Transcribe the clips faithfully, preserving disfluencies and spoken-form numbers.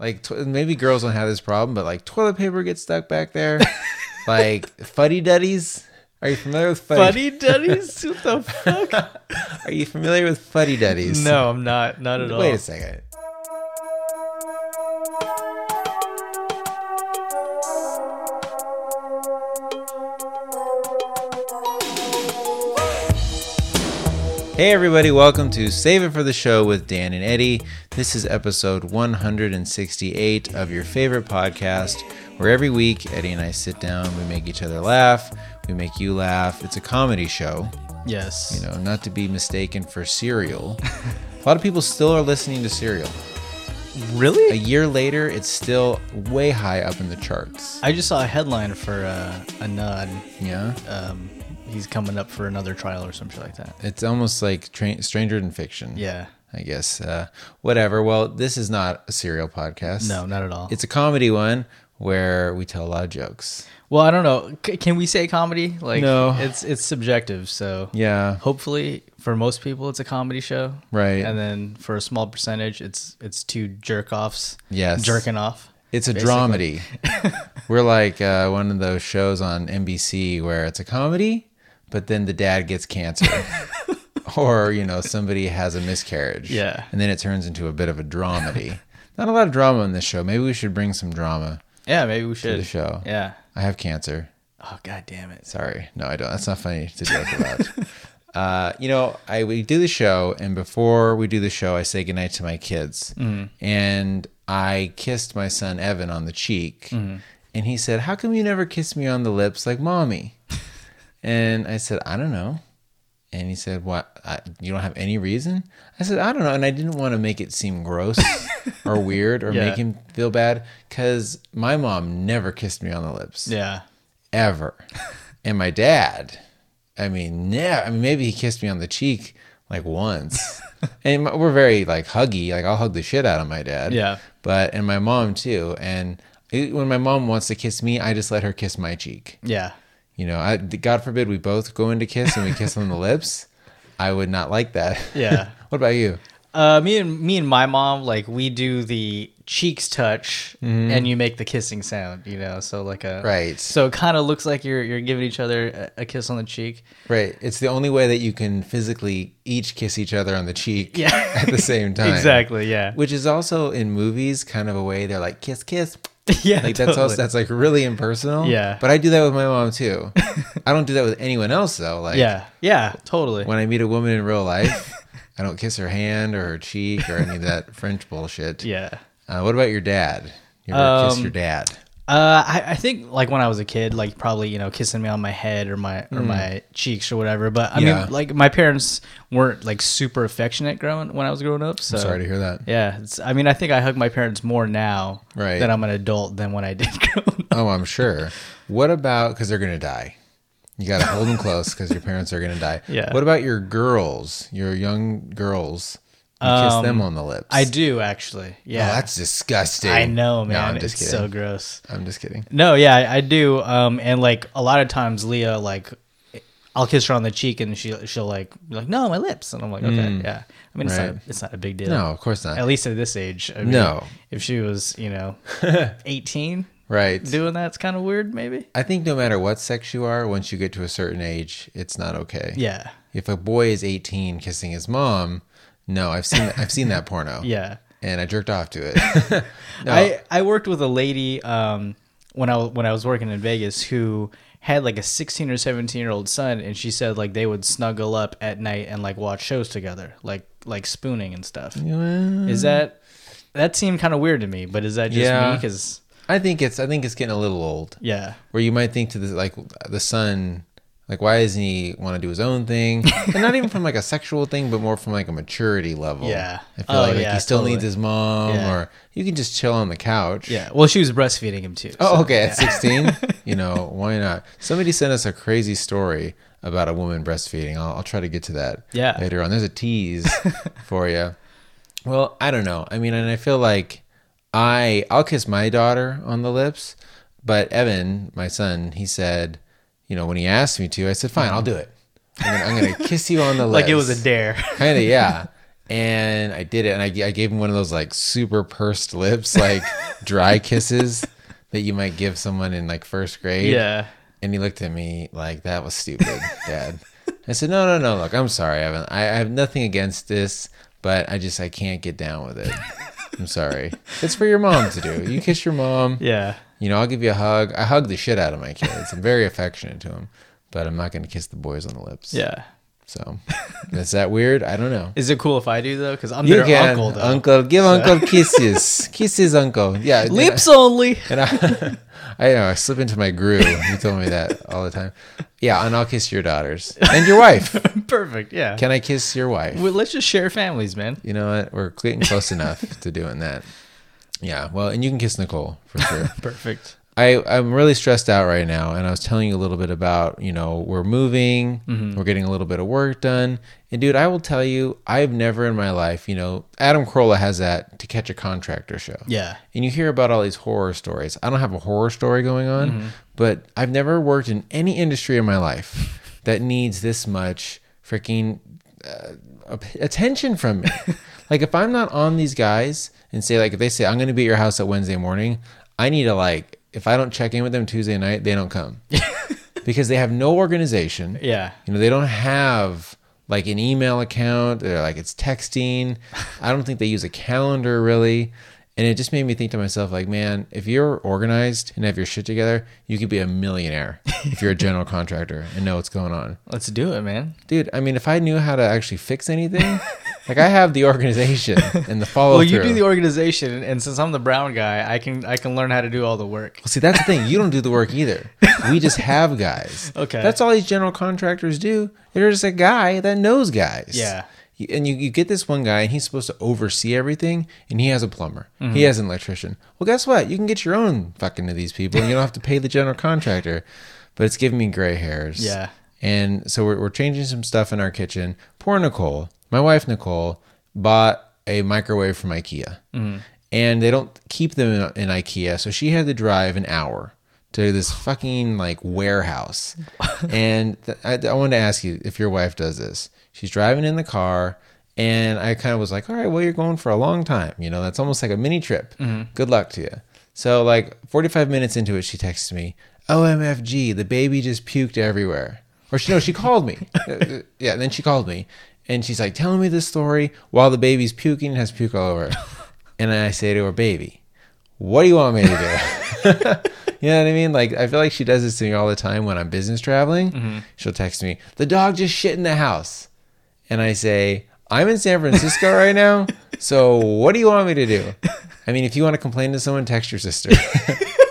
Like, tw- maybe girls don't have this problem, but like toilet paper gets stuck back there. Like fuddy duddies. Are you familiar with fuddy duddies? What the fuck? Are you familiar with fuddy duddies? No, I'm not. Not at Wait all. Wait a second. Hey everybody, welcome to Save It for the Show with Dan and Eddie. This is episode one hundred sixty-eight of your favorite podcast, where every week Eddie and I sit down, we make each other laugh, we make you laugh. It's a comedy show. Yes. You know, not to be mistaken for Serial. A lot of people still are listening to Serial. Really? A year later, it's still way high up in the charts. I just saw a headline for uh, a nod. Yeah? Um... He's coming up for another trial or something like that. It's almost like tra- Stranger Than Fiction. Yeah. I guess. Uh, whatever. Well, this is not a Serial podcast. No, not at all. It's a comedy one where we tell a lot of jokes. Well, I don't know. C- can we say comedy? Like, no. It's it's subjective, so. Yeah. Hopefully, for most people, it's a comedy show. Right. And then for a small percentage, it's it's two jerk-offs. Yes. Jerking off. It's a basically. Dramedy. We're like uh, one of those shows on N B C where it's a comedy, but then the dad gets cancer or, you know, somebody has a miscarriage. Yeah. And then it turns into a bit of a dramedy. Not a lot of drama in this show. Maybe we should bring some drama. Yeah, maybe we should. To the show. Yeah. I have cancer. Oh, God damn it. Sorry. No, I don't. That's not funny to joke about. uh, you know, I we do the show, and before we do the show, I say goodnight to my kids. Mm-hmm. And I kissed my son, Evan, on the cheek. Mm-hmm. And he said, "How come you never kiss me on the lips like mommy?" And I said, "I don't know." And he said, "What? I, you don't have any reason?" I said, "I don't know." And I didn't want to make it seem gross or weird or yeah. make him feel bad, because my mom never kissed me on the lips. Yeah. Ever. And my dad, I mean, never. I mean, maybe he kissed me on the cheek like once. And we're very like huggy. Like, I'll hug the shit out of my dad. Yeah. But, and my mom too. And it, when my mom wants to kiss me, I just let her kiss my cheek. Yeah. You know, I, God forbid we both go in to kiss and we kiss on the lips. I would not like that. Yeah. What about you? Uh, me and me and my mom, like, we do the cheeks touch, mm-hmm. and you make the kissing sound. You know, so like a right. So it kind of looks like you're you're giving each other a, a kiss on the cheek. Right. It's the only way that you can physically each kiss each other on the cheek. Yeah. At the same time. Exactly. Yeah. Which is also in movies, kind of a way they're like kiss, kiss. Yeah, like that's totally. Also, that's like really impersonal. Yeah, but I do that with my mom too. I don't do that with anyone else though. Like, yeah, yeah, totally. When I meet a woman in real life, I don't kiss her hand or her cheek or any of that French bullshit. Yeah. Uh, what about your dad? You ever um, kiss your dad? Uh, I, I think like when I was a kid, like probably you know kissing me on my head or my or mm. my cheeks or whatever. But I yeah. mean, like my parents weren't like super affectionate growing when I was growing up. So I'm sorry to hear that. Yeah, it's, I mean, I think I hug my parents more now right. that I'm an adult than when I did growing up. Oh, I'm sure. What about, because they're gonna die? You gotta hold them close because your parents are gonna die. Yeah. What about your girls? Your young girls? You kiss um, them on the lips. I do, actually. Yeah. Oh, that's disgusting. I know, man. No, I'm just it's kidding. So gross. I'm just kidding. No, yeah, I, I do. Um, and like a lot of times, Leah, like, I'll kiss her on the cheek, and she she'll like be like, "No, my lips," and I'm like, "Okay, mm, yeah." I mean, it's right. not it's not a big deal. No, of course not. At least at this age. I mean, no. If she was, you know, eighteen, right, doing that's kind of weird, maybe. I think no matter what sex you are, once you get to a certain age, it's not okay. Yeah. If a boy is eighteen kissing his mom. No, I've seen I've seen that porno. Yeah, and I jerked off to it. No. I, I worked with a lady um, when I when I was working in Vegas who had like a sixteen or seventeen year old son, and she said like they would snuggle up at night and like watch shows together, like like spooning and stuff. Yeah. Is that that seemed kind of weird to me? But is that just yeah. me? Because I think it's I think it's getting a little old. Yeah, where you might think to the, like the son. Like, why doesn't he want to do his own thing? And not even from, like, a sexual thing, but more from, like, a maturity level. Yeah. I feel oh, like, yeah, like he still totally. needs his mom, yeah. or you can just chill on the couch. Yeah. Well, she was breastfeeding him, too. Oh, so, okay. Yeah. At sixteen? You know, why not? Somebody sent us a crazy story about a woman breastfeeding. I'll, I'll try to get to that yeah. later on. There's a tease for you. Well, I don't know. I mean, and I feel like I, I'll kiss my daughter on the lips, but Evan, my son, he said... You know, when he asked me to, I said, "Fine, I'll do it. I'm gonna, I'm gonna kiss you on the lips." Like it was a dare. Kind of, yeah. And I did it, and I, I gave him one of those like super pursed lips, like dry kisses that you might give someone in like first grade. Yeah. And he looked at me like, that was stupid, Dad. I said, no, no, no, look, I'm sorry, Evan. I, I have nothing against this, but I just, I can't get down with it. I'm sorry. It's for your mom to do. You kiss your mom. Yeah. You know, I'll give you a hug. I hug the shit out of my kids. I'm very affectionate to them, but I'm not going to kiss the boys on the lips. Yeah. So, is that weird? I don't know. Is it cool if I do, though? Because I'm you their can. uncle, though. Uncle, give so. Uncle kisses. Kisses, uncle. Yeah. Lips I, only. And I... I know, I slip into my groove. You told me that all the time. Yeah, and I'll kiss your daughters. And your wife. Perfect, yeah. Can I kiss your wife? Well, let's just share families, man. You know what? We're getting close enough to doing that. Yeah, well, and you can kiss Nicole, for sure. Perfect. I, I'm really stressed out right now, and I was telling you a little bit about, you know, we're moving, mm-hmm. we're getting a little bit of work done. And, dude, I will tell you, I've never in my life, you know, Adam Carolla has that To Catch a Contractor show. Yeah. And you hear about all these horror stories. I don't have a horror story going on, mm-hmm. but I've never worked in any industry in my life that needs this much freaking uh, attention from me. Like, if I'm not on these guys and say, like, if they say, I'm going to be at your house at Wednesday morning, I need to, like... If I don't check in with them Tuesday night, they don't come because they have no organization. Yeah. You know, they don't have like an email account. They're like, it's texting. I don't think they use a calendar really. And it just made me think to myself, like, man, if you're organized and have your shit together, you could be a millionaire if you're a general contractor and know what's going on. Let's do it, man. Dude, I mean, if I knew how to actually fix anything, like I have the organization and the follow-through. Well, you do the organization, and since I'm the brown guy, I can I can learn how to do all the work. Well, see, that's the thing. You don't do the work either. We just have guys. Okay. That's all these general contractors do. They're just a guy that knows guys. Yeah. And you, you get this one guy, and he's supposed to oversee everything, and he has a plumber. Mm-hmm. He has an electrician. Well, guess what? You can get your own fucking to these people, and you don't have to pay the general contractor. But it's giving me gray hairs. Yeah. And so we're, we're changing some stuff in our kitchen. Poor Nicole, my wife Nicole, bought a microwave from Ikea. Mm-hmm. And they don't keep them in, in Ikea, so she had to drive an hour to this fucking, like, warehouse. And th- I, I wanted to ask you if your wife does this. She's driving in the car, and I kind of was like, all right, well, you're going for a long time. You know, that's almost like a mini trip. Mm-hmm. Good luck to you. So, like, forty-five minutes into it, she texts me, O M F G, the baby just puked everywhere. Or, she, no, she called me. Yeah, then she called me, and she's, like, telling me this story while the baby's puking and has puke all over. And I say to her, baby, what do you want me to do? You know what I mean? Like, I feel like she does this to me all the time when I'm business traveling. Mm-hmm. She'll text me, the dog just shit in the house. And I say, I'm in San Francisco right now, so what do you want me to do? I mean, if you want to complain to someone, text your sister.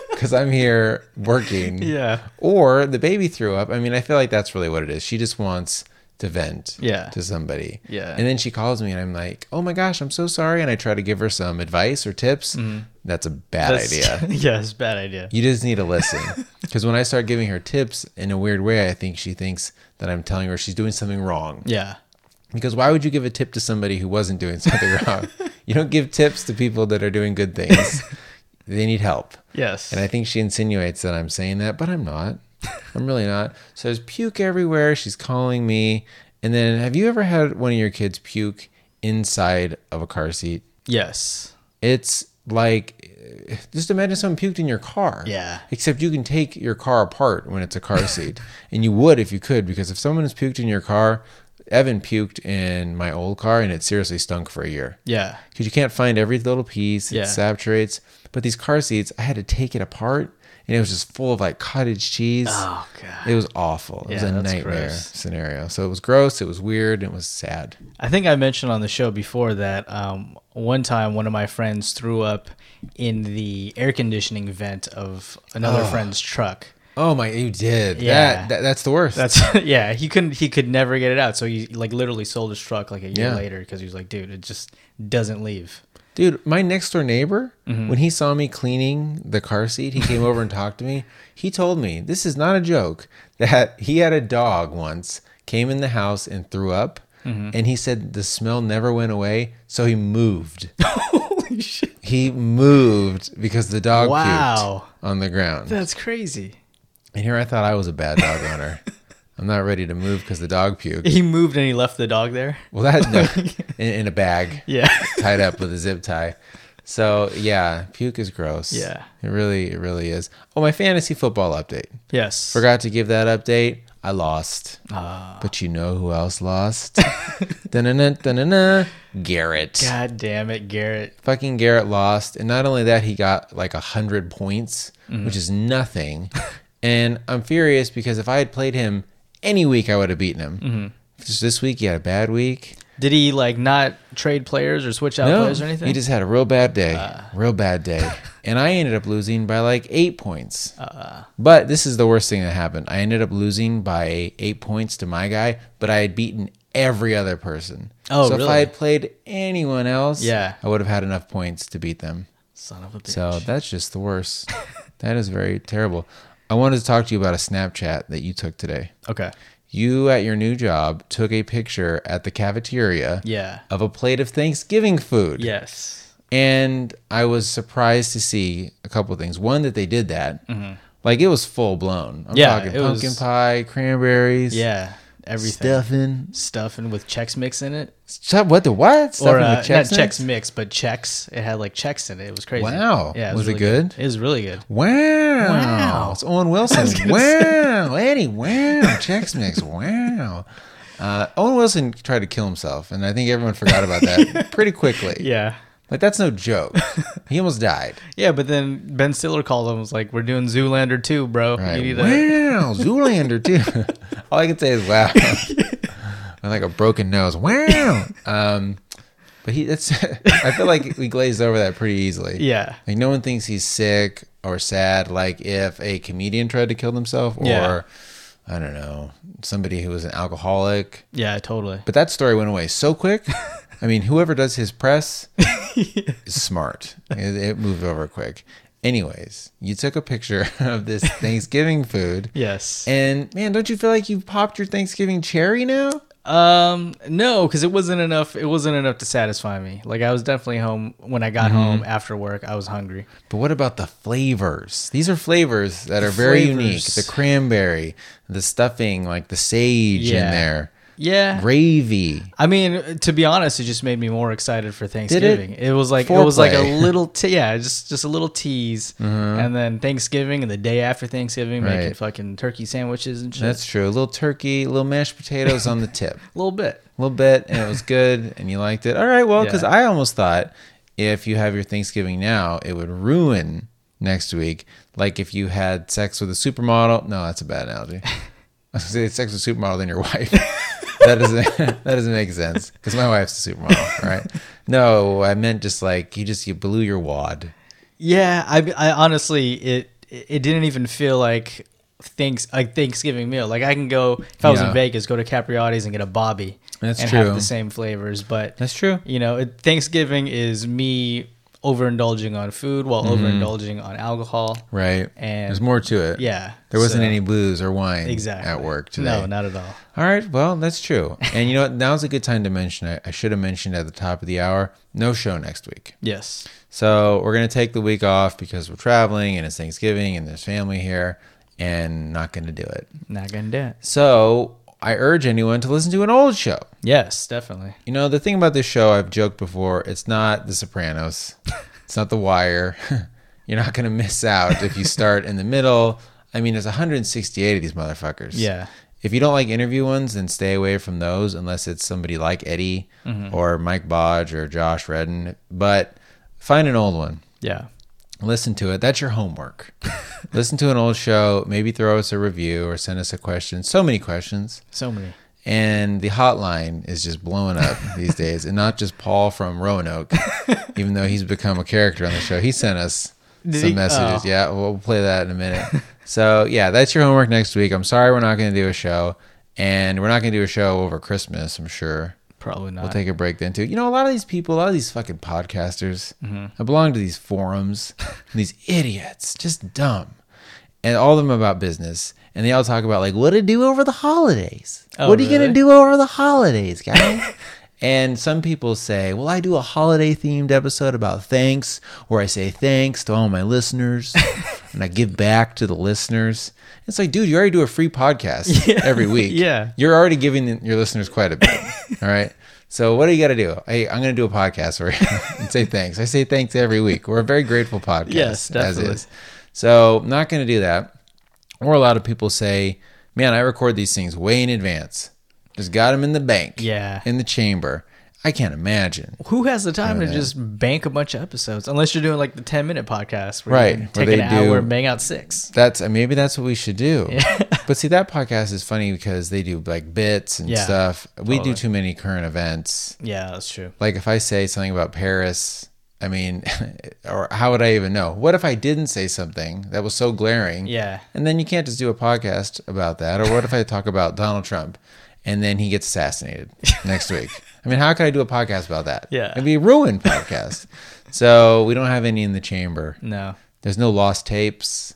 Because I'm here working. Yeah. Or the baby threw up. I mean, I feel like that's really what it is. She just wants to vent yeah. to somebody. Yeah. And then she calls me, and I'm like, oh my gosh, I'm so sorry. And I try to give her some advice or tips. Mm-hmm. That's a bad that's, idea. Yeah, it's a bad idea. You just need to listen. Because when I start giving her tips in a weird way, I think she thinks that I'm telling her she's doing something wrong. Yeah. Because why would you give a tip to somebody who wasn't doing something wrong? You don't give tips to people that are doing good things. They need help. Yes. And I think she insinuates that I'm saying that, but I'm not. I'm really not. So there's puke everywhere. She's calling me. And then have you ever had one of your kids puke inside of a car seat? Yes. It's like, just imagine someone puked in your car. Yeah. Except you can take your car apart when it's a car seat. And you would if you could, because if someone has puked in your car... Evan puked in my old car, and it seriously stunk for a year. Yeah. Because you can't find every little piece. It yeah. saturates. But these car seats, I had to take it apart, and it was just full of, like, cottage cheese. Oh, God. It was awful. It yeah, was a nightmare gross. scenario. So it was gross. It was weird. It was sad. I think I mentioned on the show before that um, one time one of my friends threw up in the air conditioning vent of another oh. friend's truck. Oh my! You did. Yeah, that, that, that's the worst. That's yeah. He couldn't. He could never get it out. So he like literally sold his truck like a year yeah. later because he was like, dude, it just doesn't leave. Dude, my next door neighbor, mm-hmm. when he saw me cleaning the car seat, he came over and talked to me. He told me this is not a joke that he had a dog once came in the house and threw up, mm-hmm. and he said the smell never went away, so he moved. Holy shit! He moved because the dog wow. puked on the ground. That's crazy. And here I thought I was a bad dog owner. I'm not ready to move because the dog puked. He moved and he left the dog there? Well, that no, in, in a bag. Yeah. Tied up with a zip tie. So, yeah, puke is gross. Yeah. It really, it really is. Oh, my fantasy football update. Yes. Forgot to give that update. I lost. Uh. But you know who else lost? Dun-dun-dun, dun-dun-dun. Garrett. God damn it, Garrett. Fucking Garrett lost. And not only that, he got like one hundred points, mm-hmm. which is nothing. And I'm furious because if I had played him any week, I would have beaten him. Mm-hmm. Just this week, he had a bad week. Did he like not trade players or switch out no, players or anything? He just had a real bad day. Uh, real bad day. And I ended up losing by like eight points. Uh, but this is the worst thing that happened. I ended up losing by eight points to my guy, but I had beaten every other person. Oh, so really? If I had played anyone else, yeah. I would have had enough points to beat them. Son of a bitch. So that's just the worst. That is very terrible. I wanted to talk to you about a Snapchat that you took today. Okay. You at your new job took a picture at the cafeteria yeah. of a plate of Thanksgiving food. Yes. And I was surprised to see a couple of things. One, that they did that. Mm-hmm. Like, it was full blown. I'm yeah, talking pumpkin was... pie, cranberries. Yeah, everything. Stuffing. Stuffing with Chex Mix in it. St- what the what? Stuffing or, uh, with Chex Mix? Not Chex Mix, but Chex. It had, like, Chex in it. It was crazy. Wow. Yeah, it was, was really it good? good? It was really good. Wow. Wow. It's Owen Wilson. Wow. Say. Eddie, wow. Chex Mix, wow. Uh, Owen Wilson tried to kill himself, and I think everyone forgot about that yeah. pretty quickly. Yeah. Like, that's no joke. He almost died. Yeah, but then Ben Stiller called him and was like, we're doing Zoolander two, bro. Right. You need wow, to- Zoolander two. All I can say is wow. I'm like a broken nose. Wow. Um, but he that's I feel like we glazed over that pretty easily. Yeah. Like, no one thinks he's sick or sad, like if a comedian tried to kill himself or yeah. I don't know, somebody who was an alcoholic. Yeah, totally. But that story went away so quick. I mean, whoever does his press yeah. is smart. It, it moved over quick. Anyways, you took a picture of this Thanksgiving food. Yes. And man, don't you feel like you've popped your Thanksgiving cherry now? Um, no, because it wasn't enough. It wasn't enough to satisfy me. Like, I was definitely home when I got mm-hmm. home after work. I was hungry. But what about the flavors? These are flavors that are very flavors. unique. The cranberry, the stuffing, like the sage yeah. in there. Yeah. Gravy. I mean, to be honest, it just made me more excited for Thanksgiving. It? it was like Foreplay. It was like a little te- yeah, just just a little tease. Mm-hmm. And then Thanksgiving and the day after Thanksgiving right. making fucking turkey sandwiches and shit. That's true. A little turkey, a little mashed potatoes on the tip. A little bit. A little bit, and it was good and you liked it. All right, well, yeah. cuz I almost thought if you have your Thanksgiving now, it would ruin next week. Like if you had sex with a supermodel. No, that's a bad analogy. I was going to say sex with a supermodel than your wife. That doesn't that doesn't make sense because my wife's a supermodel, right? No, I meant just like you just you blew your wad. Yeah, I, I honestly it it didn't even feel like thanks a Thanksgiving meal. Like I can go if I was yeah. in Vegas, go to Capriotti's and get a Bobby. That's and true. Have the same flavors, but that's true. You know, it, Thanksgiving is me overindulging on food while mm-hmm. overindulging on alcohol. Right. And there's more to it. Yeah. There wasn't so, any booze or wine exactly. at work today. No, not at all. All right. Well, that's true. And you know what? Now's a good time to mention it. I should have mentioned at the top of the hour, no show next week. Yes. So we're going to take the week off because we're traveling and it's Thanksgiving and there's family here and not going to do it. Not going to do it. So I urge anyone to listen to an old show. Yes, definitely. You know, the thing about this show, I've joked before, it's not The Sopranos. It's not The Wire. You're not going to miss out if you start in the middle. I mean, there's one hundred sixty-eight of these motherfuckers. Yeah. If you don't like interview ones, then stay away from those unless it's somebody like Eddie mm-hmm. or Mike Bodge or Josh Redden. But find an old one. Yeah. Listen to it. That's your homework. Listen to an old show. Maybe throw us a review or send us a question. So many questions. So many. And the hotline is just blowing up these days. And not just Paul from Roanoke, even though he's become a character on the show. He sent us Did some he? messages. Oh. Yeah, we'll play that in a minute. So, yeah, that's your homework next week. I'm sorry we're not going to do a show. And we're not going to do a show over Christmas, I'm sure. Probably not. We'll take a break then, too. You know, a lot of these people, a lot of these fucking podcasters, mm-hmm. I belong to these forums, these idiots, just dumb. And all of them about business. And they all talk about, like, what to do over the holidays. Oh, what are really? you going to do over the holidays, guys? And some people say, well, I do a holiday-themed episode about thanks, where I say thanks to all my listeners. and I give back to the listeners. It's like, dude, you already do a free podcast yeah. every week. Yeah. You're already giving your listeners quite a bit. All right. So what do you got to do? Hey, I'm going to do a podcast where and say thanks. I say thanks every week. We're a very grateful podcast. Yes, definitely. As is. So I'm not going to do that. Or a lot of people say, man, I record these things way in advance. Just got them in the bank. Yeah. In the chamber. I can't imagine. Who has the time to know. just bank a bunch of episodes? Unless you're doing like the ten-minute podcast where right. you can take where an hour do, and bang out six. That's Maybe that's what we should do. Yeah. But see, that podcast is funny because they do like bits and yeah, stuff. We totally. do too many current events. Yeah, that's true. Like if I say something about Paris, I mean, or how would I even know? What if I didn't say something that was so glaring? Yeah. And then you can't just do a podcast about that. Or what if I talk about Donald Trump and then he gets assassinated next week? I mean, how could I do a podcast about that? Yeah. It'd be a ruined podcast. So we don't have any in the chamber. No. There's no lost tapes.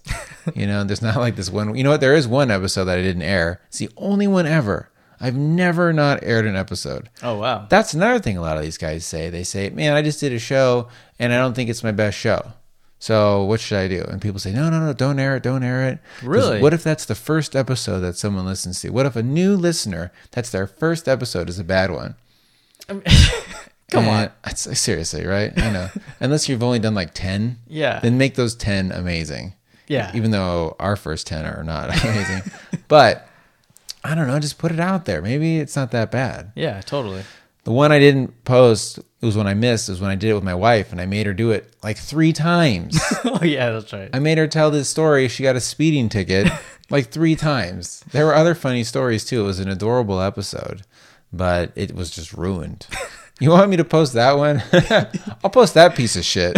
You know, there's not like this one. You know what? There is one episode that I didn't air. It's the only one ever. I've never not aired an episode. Oh, wow. That's another thing a lot of these guys say. They say, man, I just did a show and I don't think it's my best show. So what should I do? And people say, no, no, no, don't air it, don't air it. Really? What if that's the first episode that someone listens to? What if a new listener, that's their first episode, is a bad one? I mean, come and, on seriously, right? I know. Unless you've only done like ten, yeah, then make those ten amazing. Yeah, even though our first ten are not amazing. But I don't know, just put it out there. Maybe it's not that bad. Yeah, totally. The one I didn't post, it was when I missed, it was when I did it with my wife, and I made her do it like three times. Oh yeah, that's right. I made her tell this story. She got a speeding ticket like three times. There were other funny stories too. It was an adorable episode, but it was just ruined. You want me to post that one? I'll post that piece of shit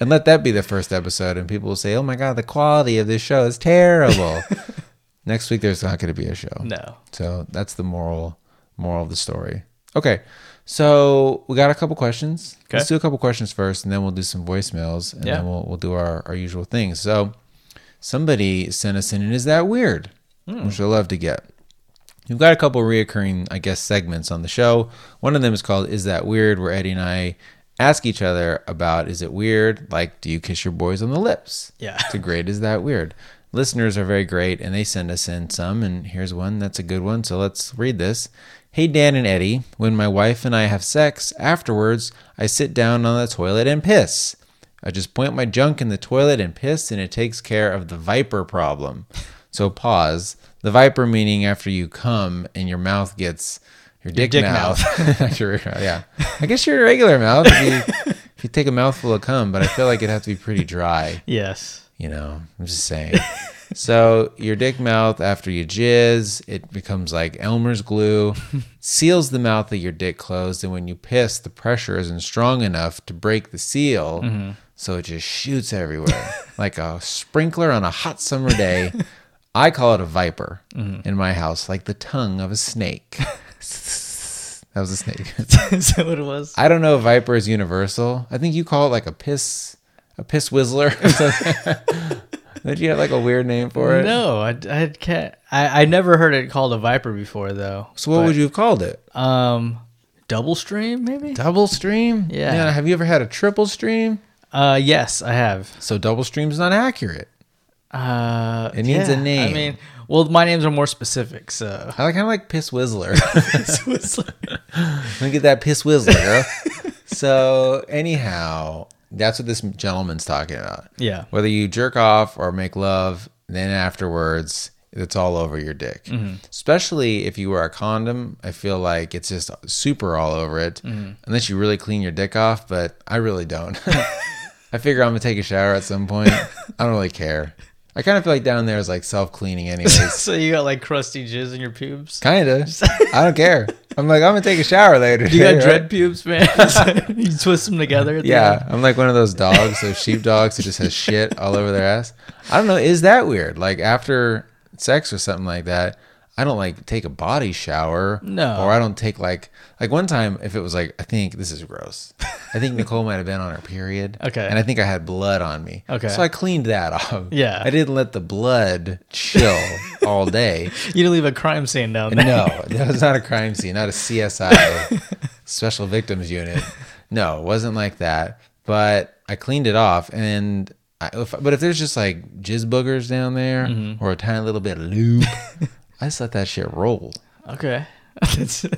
and let that be the first episode. And people will say, oh my God, the quality of this show is terrible. Next week, there's not going to be a show. No. So that's the moral moral of the story. Okay. So we got a couple questions. Okay. Let's do a couple questions first, and then we'll do some voicemails, and yeah. then we'll we'll do our, our usual things. So somebody sent us in, and is that weird? Mm. Which I love to get. We've got a couple of reoccurring, I guess, segments on the show. One of them is called Is That Weird?, where Eddie and I ask each other about, is it weird? Like, do you kiss your boys on the lips? Yeah. It's a great Is That Weird? Listeners are very great, and they send us in some, and here's one that's a good one, so let's read this. Hey, Dan and Eddie, when my wife and I have sex, afterwards, I sit down on the toilet and piss. I just point my junk in the toilet and piss, and it takes care of the viper problem. So pause. The viper meaning after you come and your mouth gets your, your dick, dick mouth. mouth. Yeah, I guess your regular mouth. If you, if you take a mouthful of cum, but I feel like it'd have to be pretty dry. Yes. You know, I'm just saying. So your dick mouth after you jizz, it becomes like Elmer's glue, seals the mouth of your dick closed, and when you piss, the pressure isn't strong enough to break the seal, mm-hmm. so it just shoots everywhere like a sprinkler on a hot summer day. I call it a viper mm-hmm. in my house, like the tongue of a snake. That was a snake. Is that what it was? I don't know if viper is universal. I think you call it like a piss, a piss whistler. Did you have like a weird name for it? No, I, I can't. I, I never heard it called a viper before, though. So what but, would you have called it? Um, double stream, maybe? Double stream? Yeah. Man, have you ever had a triple stream? Uh, yes, I have. So double stream's not accurate. Uh, it needs yeah, a name. I mean, well, my names are more specific, so I kind of like Piss Whistler. Piss Whistler. Let me get that Piss Whistler, girl. So anyhow, that's what this gentleman's talking about. Yeah. Whether you jerk off or make love, then afterwards, it's all over your dick. Mm-hmm. Especially if you wear a condom, I feel like it's just super all over it. Mm-hmm. Unless you really clean your dick off, but I really don't. I figure I'm gonna take a shower at some point. I don't really care. I kind of feel like down there is like self-cleaning anyways. So you got like crusty jizz in your pubes? Kind of. I don't care. I'm like, I'm going to take a shower later. You got right? dread pubes, man? You twist them together? At yeah. The I'm like one of those dogs, those sheep dogs who just has shit all over their ass. I don't know. Is that weird? Like after sex or something like that, I don't like take a body shower. No. Or I don't take like, like one time if it was like, I think this is gross. I think Nicole might have been on her period. Okay. And I think I had blood on me. Okay. So I cleaned that off. Yeah. I didn't let the blood chill all day. You didn't leave a crime scene down there. No, that was not a crime scene, not a C S I, special victims unit. No, it wasn't like that. But I cleaned it off and I, if, but if there's just like jizz boogers down there mm-hmm. or a tiny little bit of lube, I just let that shit roll. Okay. That's uh,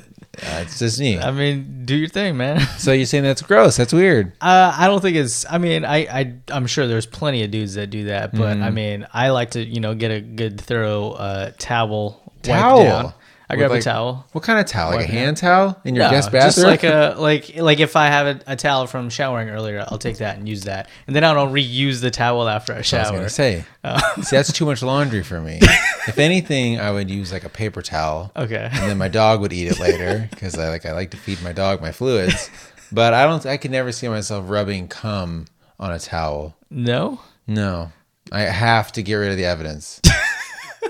it's just me. I mean, do your thing, man. So you're saying that's gross? That's weird. Uh, I don't think it's. I mean, I, I I'm sure there's plenty of dudes that do that, but mm-hmm. I mean, I like to you know get a good thorough uh, towel. Towel. Wipe down. I grab like, a towel. What kind of towel? Like a hand towel in your no, guest bathroom? Just like a like like if I have a, a towel from showering earlier, I'll take that and use that, and then I don't reuse the towel after I shower. I was gonna say, uh, see, that's too much laundry for me. If anything, I would use like a paper towel. Okay. And then my dog would eat it later because I like I like to feed my dog my fluids, but I don't. I could never see myself rubbing cum on a towel. No. No, I have to get rid of the evidence.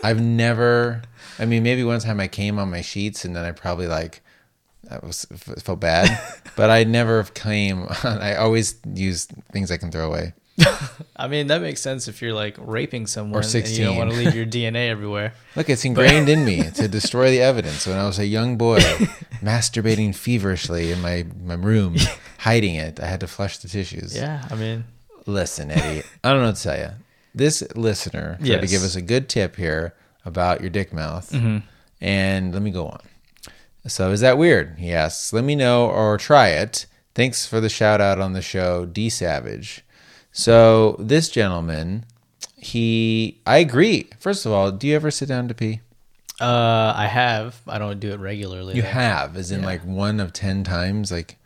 I've never. I mean, maybe one time I came on my sheets, and then I probably like I was felt bad, but I never came. I always use things I can throw away. I mean, that makes sense if you're like raping someone, or sixteen. And you don't want to leave your D N A everywhere. Look, it's ingrained but... in me to destroy the evidence. When I was a young boy, masturbating feverishly in my my room, hiding it, I had to flush the tissues. Yeah, I mean, listen, Eddie, I don't know what to tell you. This listener tried yes. to give us a good tip here about your dick mouth. Mm-hmm. And let me go on. So is that weird? He asks. Let me know or try it. Thanks for the shout out on the show, D Savage. So this gentleman, he, I agree. First of all, do you ever sit down to pee? Uh, I have. I don't do it regularly. You though. Have, as in yeah. like one of ten times, like.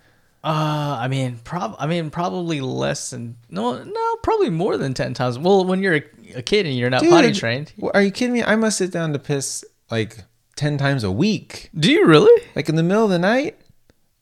Uh, I mean, prob- I mean, probably less than no, no, probably more than ten times. Well, when you're a, a kid and you're not Dude, potty trained, are you kidding me? I must sit down to piss like ten times a week. Do you really? Like in the middle of the night?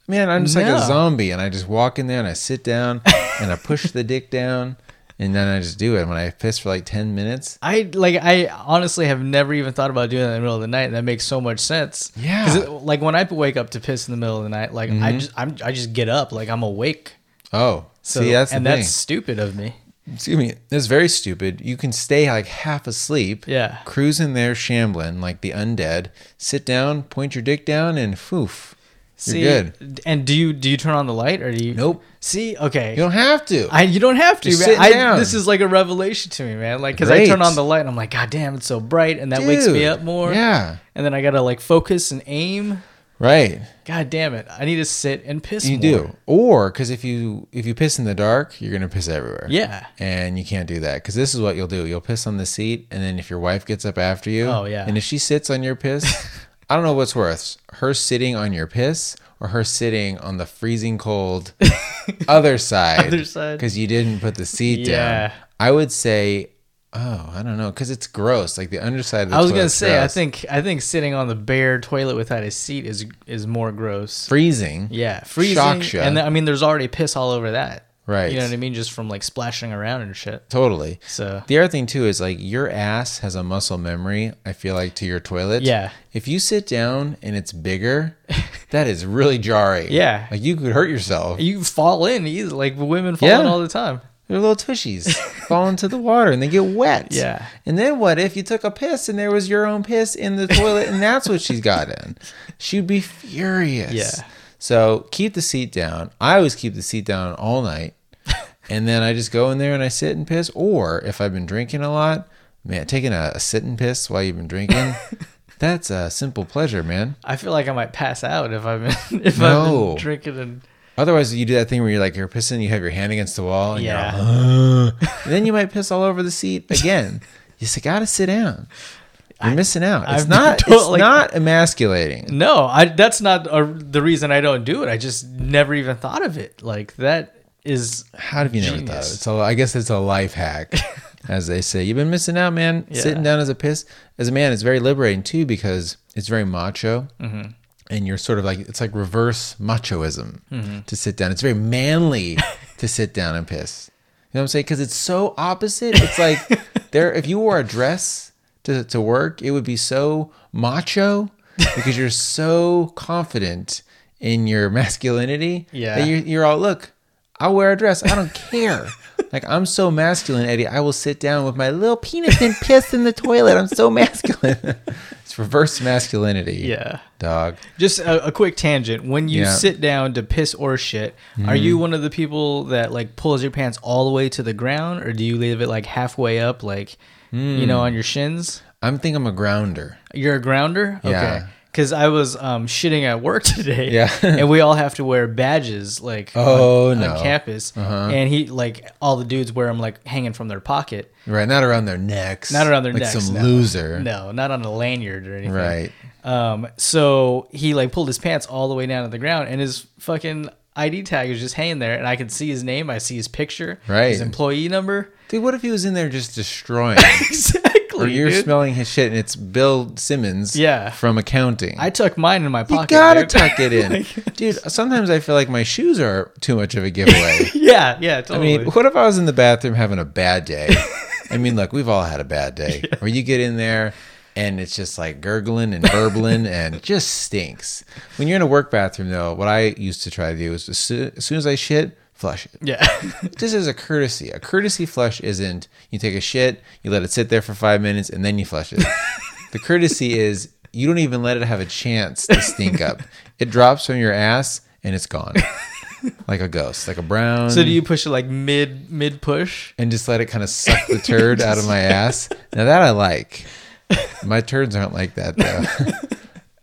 Man, I'm just no. like a zombie, and I just walk in there and I sit down and I push the dick down. And then I just do it when I piss for like ten minutes. I like I honestly have never even thought about doing that in the middle of the night, and that makes so much sense. Yeah, because like when I wake up to piss in the middle of the night, like mm-hmm. I just I'm, I just get up, like I'm awake. Oh, so see, that's and the that's thing. Stupid of me. Excuse me, that's very stupid. You can stay like half asleep, yeah, cruising there, shambling like the undead. Sit down, point your dick down, and poof. See, you're good. And do you do you turn on the light or do you? Nope. See, okay. You don't have to. I you don't have to. Just man. Sit down. I, this is like a revelation to me, man. Like because I turn on the light and I'm like, God damn, it's so bright, and that Dude, wakes me up more. Yeah. And then I gotta like focus and aim. Right. God damn it! I need to sit and piss. You more. Do, or because if you if you piss in the dark, you're gonna piss everywhere. Yeah. And you can't do that because this is what you'll do: you'll piss on the seat, and then if your wife gets up after you, oh yeah, and if she sits on your piss. I don't know what's worse, her sitting on your piss or her sitting on the freezing cold other side. Other side. Because you didn't put the seat yeah. down. I would say, oh, I don't know, because it's gross. Like the underside of the toilet. I was going to say, gross. I think I think sitting on the bare toilet without a seat is is more gross. Freezing. Yeah, freezing. Shock you. And th- I mean, there's already piss all over that. Right. You know what I mean? Just from like splashing around and shit. Totally. So the other thing too is like your ass has a muscle memory, I feel like, to your toilet. Yeah. If you sit down and it's bigger, that is really jarring. Yeah. Like you could hurt yourself. You fall in easy. Like women fall yeah. in all the time. They're little tushies fall into the water and they get wet. Yeah. And then what if you took a piss and there was your own piss in the toilet and that's what she's got in? She'd be furious. Yeah. So keep the seat down. I always keep the seat down all night. And then I just go in there and I sit and piss. Or if I've been drinking a lot, man, taking a, a sit and piss while you've been drinking, that's a simple pleasure, man. I feel like I might pass out if I've been, if no. I've been drinking. And otherwise, you do that thing where you're like, you're pissing, you have your hand against the wall. And yeah. You're all, and then you might piss all over the seat again. You just got to sit down. You're missing out. It's I've not. Told, it's like, not emasculating. No, I, that's not a, the reason I don't do it. I just never even thought of it. Like that is how have you genius. Never thought of it? So I guess it's a life hack, as they say. You've been missing out, man. Yeah. Sitting down as a piss as a man is very liberating too because it's very macho, mm-hmm. and you're sort of like it's like reverse machoism mm-hmm. to sit down. It's very manly to sit down and piss. You know what I'm saying? Because it's so opposite. It's like there. If you wore a dress. To, to work, it would be so macho because you're so confident in your masculinity yeah. that you're, you're all, look, I'll wear a dress. I don't care. Like, I'm so masculine, Eddie. I will sit down with my little penis and piss in the toilet. I'm so masculine. It's reverse masculinity. Yeah. Dog. Just a, a quick tangent. When you yeah. sit down to piss or shit, mm-hmm. are you one of the people that like pulls your pants all the way to the ground, or do you leave it like halfway up, like, mm. you know, on your shins? I'm think I'm a grounder. You're a grounder? Okay. Yeah. Because I was um, shitting at work today, yeah. and we all have to wear badges, like, oh, on, no. on campus. Uh-huh. And he, like, all the dudes wear them, like, hanging from their pocket. Right, not around their necks. Not around their like necks. Like some no. loser. No, not on a lanyard or anything. Right. Um. So he, like, pulled his pants all the way down to the ground, and his fucking I D tag is just hanging there, and I can see his name, I see his picture, right. his employee number. Dude, what if he was in there just destroying? Exactly. Or you're dude. smelling his shit, and it's Bill Simmons yeah. from accounting. I tuck mine in my pocket. You gotta dude. tuck it in. Like, dude, sometimes I feel like my shoes are too much of a giveaway. yeah, yeah, totally. I mean, what if I was in the bathroom having a bad day? I mean, look, we've all had a bad day. Yeah. Where you get in there, and it's just like gurgling and burbling and just stinks. When you're in a work bathroom, though, what I used to try to do is as soon as I shit, flush it. Yeah. This is a courtesy. A courtesy flush isn't you take a shit, you let it sit there for five minutes, and then you flush it. The courtesy is you don't even let it have a chance to stink up. It drops from your ass, and it's gone. Like a ghost, like a brown. So do you push it like mid, mid push? And just let it kind of suck the turd just out of my ass? Now that I like. My turds aren't like that, though.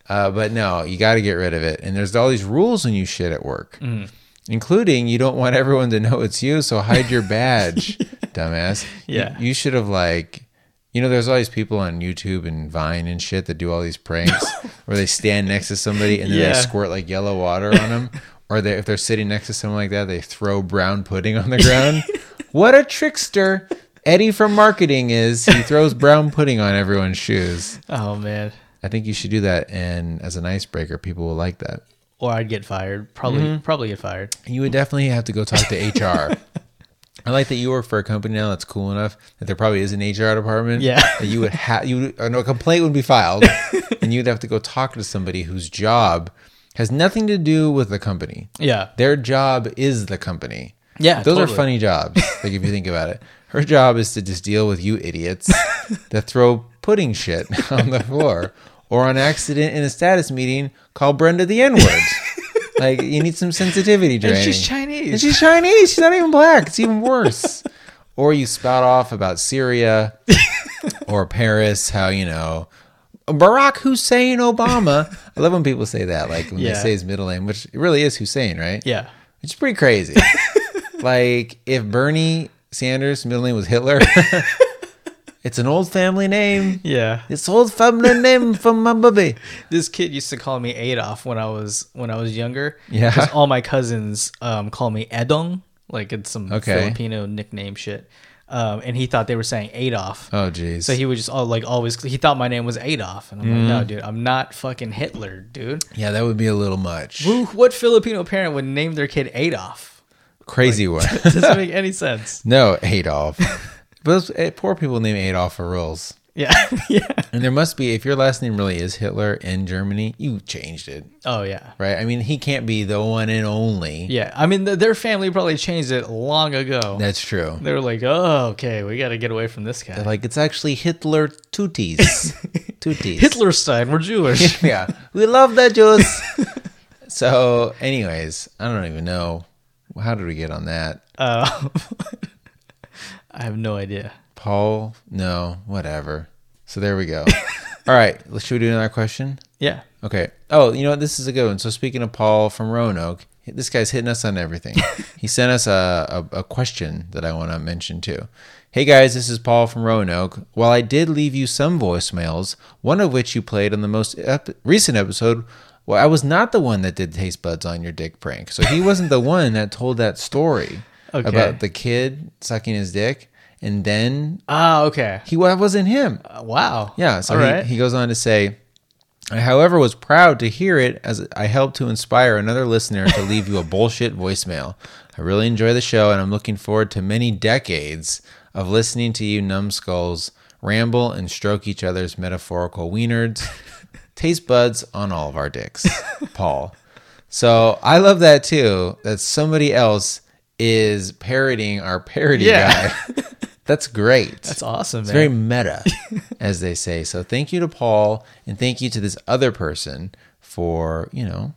uh, but no, you got to get rid of it. And there's all these rules when you shit at work. Mm. Including you don't want everyone to know it's you, so hide your badge, dumbass. Yeah. You, you should have like, you know, there's all these people on YouTube and Vine and shit that do all these pranks where they stand next to somebody and then yeah. they squirt like yellow water on them. Or they, if they're sitting next to someone like that, they throw brown pudding on the ground. What a trickster Eddie from marketing is. He throws brown pudding on everyone's shoes. Oh, man. I think you should do that. And as an icebreaker, people will like that. Or I'd get fired. Probably mm-hmm. probably get fired. You would definitely have to go talk to H R. I like that you work for a company now that's cool enough that there probably is an H R department. Yeah. That you would have, you would, a complaint would be filed and you'd have to go talk to somebody whose job has nothing to do with the company. Yeah. Their job is the company. Yeah. Those totally. are funny jobs. Like if you think about it. Her job is to just deal with you idiots that throw pudding shit on the floor. Or on accident in a status meeting, call Brenda the N-word. Like, you need some sensitivity training. And she's Chinese. And she's Chinese. She's not even black. It's even worse. Or you spout off about Syria or Paris, how, you know, Barack Hussein Obama. I love when people say that, like when yeah. they say his middle name, which it really is Hussein, right? Yeah. Which is pretty crazy. Like, if Bernie Sanders' middle name was Hitler... It's an old family name. Yeah. It's old family name from my baby. This kid used to call me Adolf when I was when I was younger. Yeah. Because all my cousins um, call me Edong. Like it's some okay. Filipino nickname shit. Um, and he thought they were saying Adolf. Oh, geez. So he would just all, like always, he thought my name was Adolf. And I'm mm. like, no, dude, I'm not fucking Hitler, dude. Yeah, that would be a little much. Who, what Filipino parent would name their kid Adolf? Crazy like, one. Doesn't make any sense. No, Adolf. But those poor people named Adolf for rules. Yeah. Yeah. And there must be, if your last name really is Hitler in Germany, you changed it. Oh, yeah. Right? I mean, he can't be the one and only. Yeah. I mean, th- their family probably changed it long ago. That's true. They were like, oh, okay, we got to get away from this guy. They're like, it's actually Hitler Tooties. Tooties. Hitlerstein, we're Jewish. Yeah. We love the Jews. So, anyways, I don't even know. How did we get on that? Uh I have no idea. Paul? No, whatever. So there we go. All right. Should we do another question? Yeah. Okay. Oh, you know what? This is a good one. So speaking of Paul from Roanoke, this guy's hitting us on everything. He sent us a, a, a question that I want to mention too. Hey guys, this is Paul from Roanoke. While I did leave you some voicemails, one of which you played on the most ep- recent episode, well, I was not the one that did Taste Buds on Your Dick prank. So he wasn't the one that told that story. Okay. About the kid sucking his dick, and then ah, okay, he well, it wasn't him. Uh, wow, yeah. So he, right. he goes on to say, I, however, was proud to hear it as I helped to inspire another listener to leave you a bullshit voicemail. I really enjoy the show, and I'm looking forward to many decades of listening to you numbskulls ramble and stroke each other's metaphorical wienerds. Taste buds on all of our dicks, Paul. So I love that too. That somebody else is parroting our parody yeah. guy That's great. That's awesome, it's man. Very meta, as they say. So thank you to Paul, and thank you to this other person for, you know,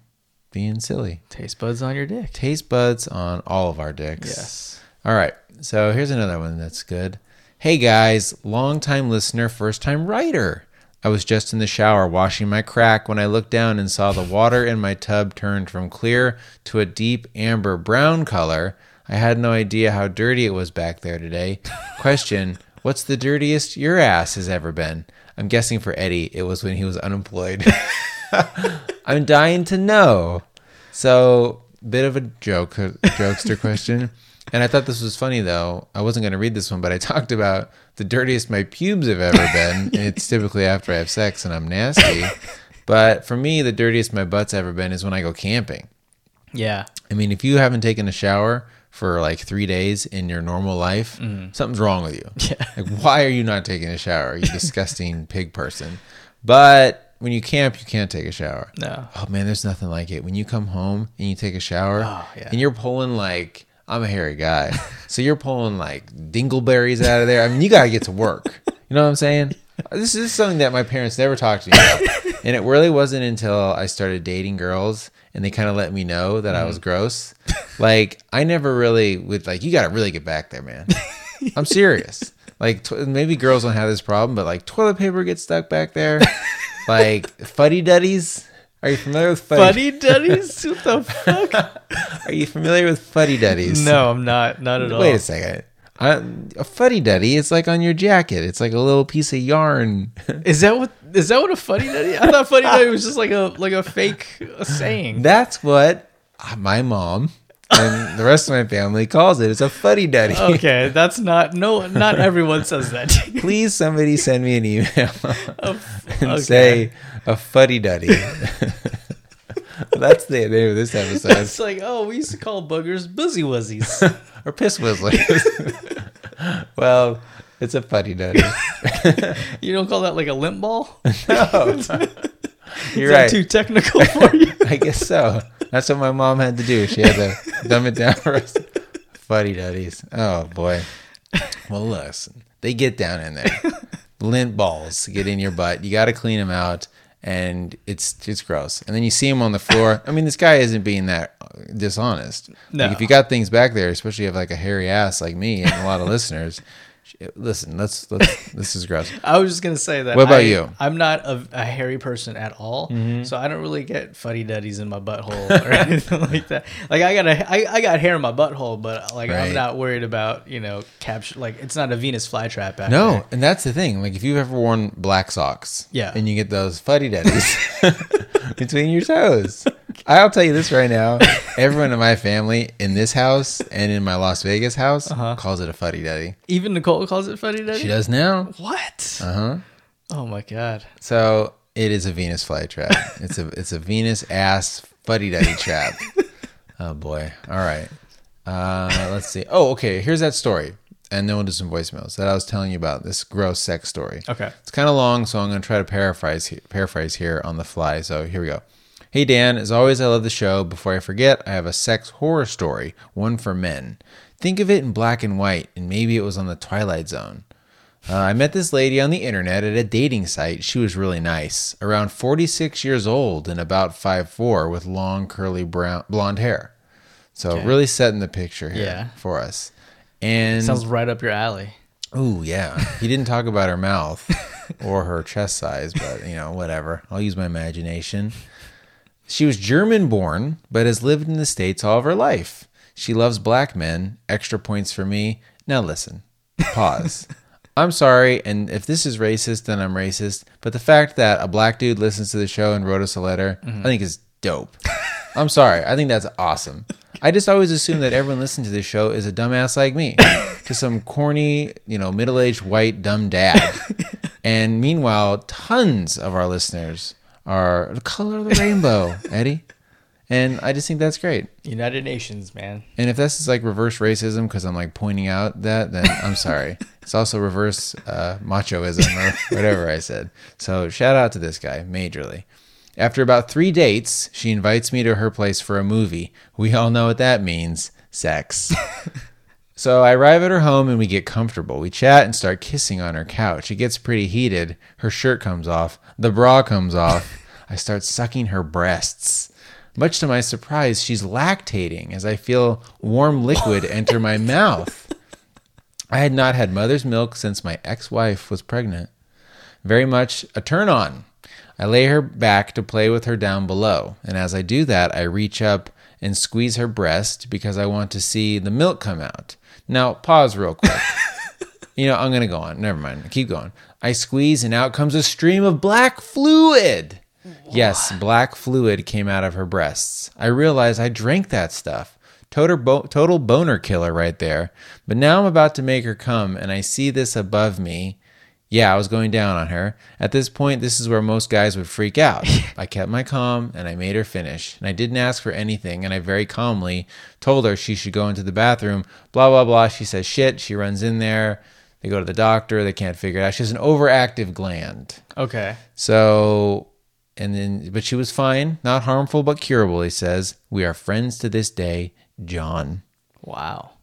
being silly. Taste buds on your dick. Taste buds on all of our dicks. Yes. All right. So here's another one that's good. Hey, guys. Long-time listener, first-time writer. I was just in the shower washing my crack when I looked down and saw the water in my tub turned from clear to a deep amber brown color. I had no idea how dirty it was back there today. Question, what's the dirtiest your ass has ever been? I'm guessing for Eddie, it was when he was unemployed. I'm dying to know. So, bit of a joke, jokester question. And I thought this was funny, though. I wasn't going to read this one, but I talked about the dirtiest my pubes have ever been. It's typically after I have sex and I'm nasty. But for me, the dirtiest my butt's ever been is when I go camping. Yeah. I mean, if you haven't taken a shower for like three days in your normal life, mm. something's wrong with you. Yeah. Like, why are you not taking a shower, you disgusting pig person? But when you camp, you can't take a shower. No. Oh, man, there's nothing like it. When you come home and you take a shower, oh, yeah. and you're pulling like... I'm a hairy guy. So you're pulling like dingleberries out of there. I mean, you got to get to work. You know what I'm saying? This is something that my parents never talked to me about. And it really wasn't until I started dating girls and they kind of let me know that mm. I was gross. Like, I never really would, like, you got to really get back there, man. I'm serious. Like, tw- maybe girls don't have this problem, but like toilet paper gets stuck back there. Like, fuddy-duddies. Are you familiar with fuddy duddies? What the fuck? Are you familiar with fuddy duddies? No, I'm not. Not at all. Wait a second. I, a fuddy duddy, it's like on your jacket. It's like a little piece of yarn. Is that what? Is that what a fuddy duddy? I thought fuddy duddy was just like a like a fake saying. That's what my mom and the rest of my family calls it. It's a fuddy duddy. Okay, that's not. No, not everyone says that. Please, somebody send me an email oh, and okay. say. A fuddy-duddy. That's the name of this episode. It's like, oh, we used to call boogers boozy-wuzzies. Or piss-whizzlers. Well, it's a fuddy-duddy. You don't call that like a lint ball? No. You're right. Is that too technical for you? I guess so. That's what my mom had to do. She had to dumb it down for us. Fuddy-duddies. Oh, boy. Well, listen. They get down in there. Lint balls get in your butt. You got to clean them out. And it's it's gross. And then you see him on the floor. I mean, this guy isn't being that dishonest. No. Like, if you got things back there, especially if you have like a hairy ass like me and a lot of listeners, listen, let's, let's this is gross. I was just going to say that. What about I, you? I'm not a, a hairy person at all. Mm-hmm. So I don't really get fuddy-duddies in my butthole or anything like that. Like, I got a, I, I got hair in my butthole, but like right. I'm not worried about, you know, capture. Like, it's not a Venus flytrap. No. There. And that's the thing. Like, if you've ever worn black socks yeah. and you get those fuddy-duddies between your toes. I'll tell you this right now. Everyone in my family in this house and in my Las Vegas house uh-huh. calls it a fuddy-duddy. Even Nicole calls it fuddy-duddy? She does now. What? Uh-huh. Oh, my God. So it is a Venus flytrap. It's a it's a Venus ass fuddy-duddy trap. Oh, boy. All right. Uh, let's see. Oh, okay. Here's that story. And then we'll do some voicemails that I was telling you about, this gross sex story. Okay. It's kind of long, so I'm going to try to paraphrase paraphrase here on the fly. So here we go. Hey, Dan. As always, I love the show. Before I forget, I have a sex horror story, one for men. Think of it in black and white, and maybe it was on the Twilight Zone. Uh, I met this lady on the internet at a dating site. She was really nice, around forty-six years old and about five foot four with long, curly brown, blonde hair. So okay. really setting the picture here yeah. for us. And sounds right up your alley. Ooh, yeah. He didn't talk about her mouth or her chest size, but, you know, whatever. I'll use my imagination. She was German-born, but has lived in the States all of her life. She loves black men. Extra points for me. Now listen. Pause. I'm sorry, and if this is racist, then I'm racist. But the fact that a black dude listens to the show and wrote us a letter, mm-hmm. I think is dope. I'm sorry. I think that's awesome. I just always assume that everyone listening to this show is a dumbass like me. To some corny, you know, middle-aged white dumb dad. And meanwhile, tons of our listeners are the color of the rainbow, Eddie. And I just think that's great. United Nations, man. And if this is like reverse racism because I'm like pointing out that, then I'm sorry. It's also reverse uh, machoism or whatever I said. So shout out to this guy, majorly. After about three dates, she invites me to her place for a movie. We all know what that means. Sex. So I arrive at her home and we get comfortable. We chat and start kissing on her couch. It gets pretty heated. Her shirt comes off. The bra comes off. I start sucking her breasts. Much to my surprise, she's lactating as I feel warm liquid enter my mouth. I had not had mother's milk since my ex-wife was pregnant. Very much a turn-on. I lay her back to play with her down below, and as I do that, I reach up and squeeze her breast because I want to see the milk come out. Now, pause real quick. You know, I'm going to go on. Never mind. Keep going. I squeeze, and out comes a stream of black fluid. What? Yes, black fluid came out of her breasts. I realized I drank that stuff. Total, bo- total boner killer right there. But now I'm about to make her come, and I see this above me. Yeah, I was going down on her. At this point, this is where most guys would freak out. I kept my calm, and I made her finish. And I didn't ask for anything, and I very calmly told her she should go into the bathroom. Blah, blah, blah. She says shit. She runs in there. They go to the doctor. They can't figure it out. She has an overactive gland. Okay. So, and then, but she was fine. Not harmful, but curable, he says. We are friends to this day, John. Wow.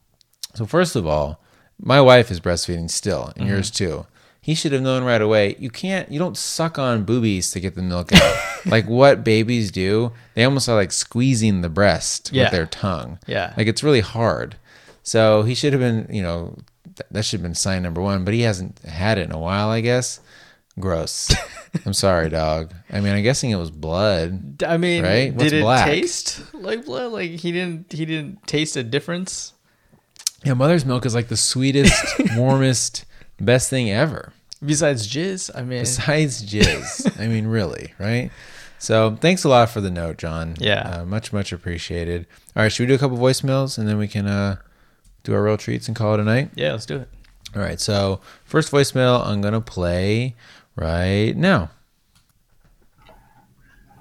So first of all, my wife is breastfeeding still, and mm-hmm. yours too. He should have known right away, you can't, you don't suck on boobies to get the milk out. Like what babies do, they almost are like squeezing the breast yeah. with their tongue. Yeah. Like it's really hard. So he should have been, you know, th- that should have been sign number one, but he hasn't had it in a while, I guess. Gross. I'm sorry, dog. I mean, I'm guessing it was blood. I mean, right? What's did it black? Taste like blood? Like he didn't, he didn't taste a difference. Yeah. Mother's milk is like the sweetest, warmest, best thing ever. Besides jizz, I mean. Besides jizz. I mean, really, right? So thanks a lot for the note, John. Yeah. Uh, much, much appreciated. All right, should we do a couple voicemails and then we can uh, do our real treats and call it a night? Yeah, let's do it. All right, so first voicemail I'm going to play right now.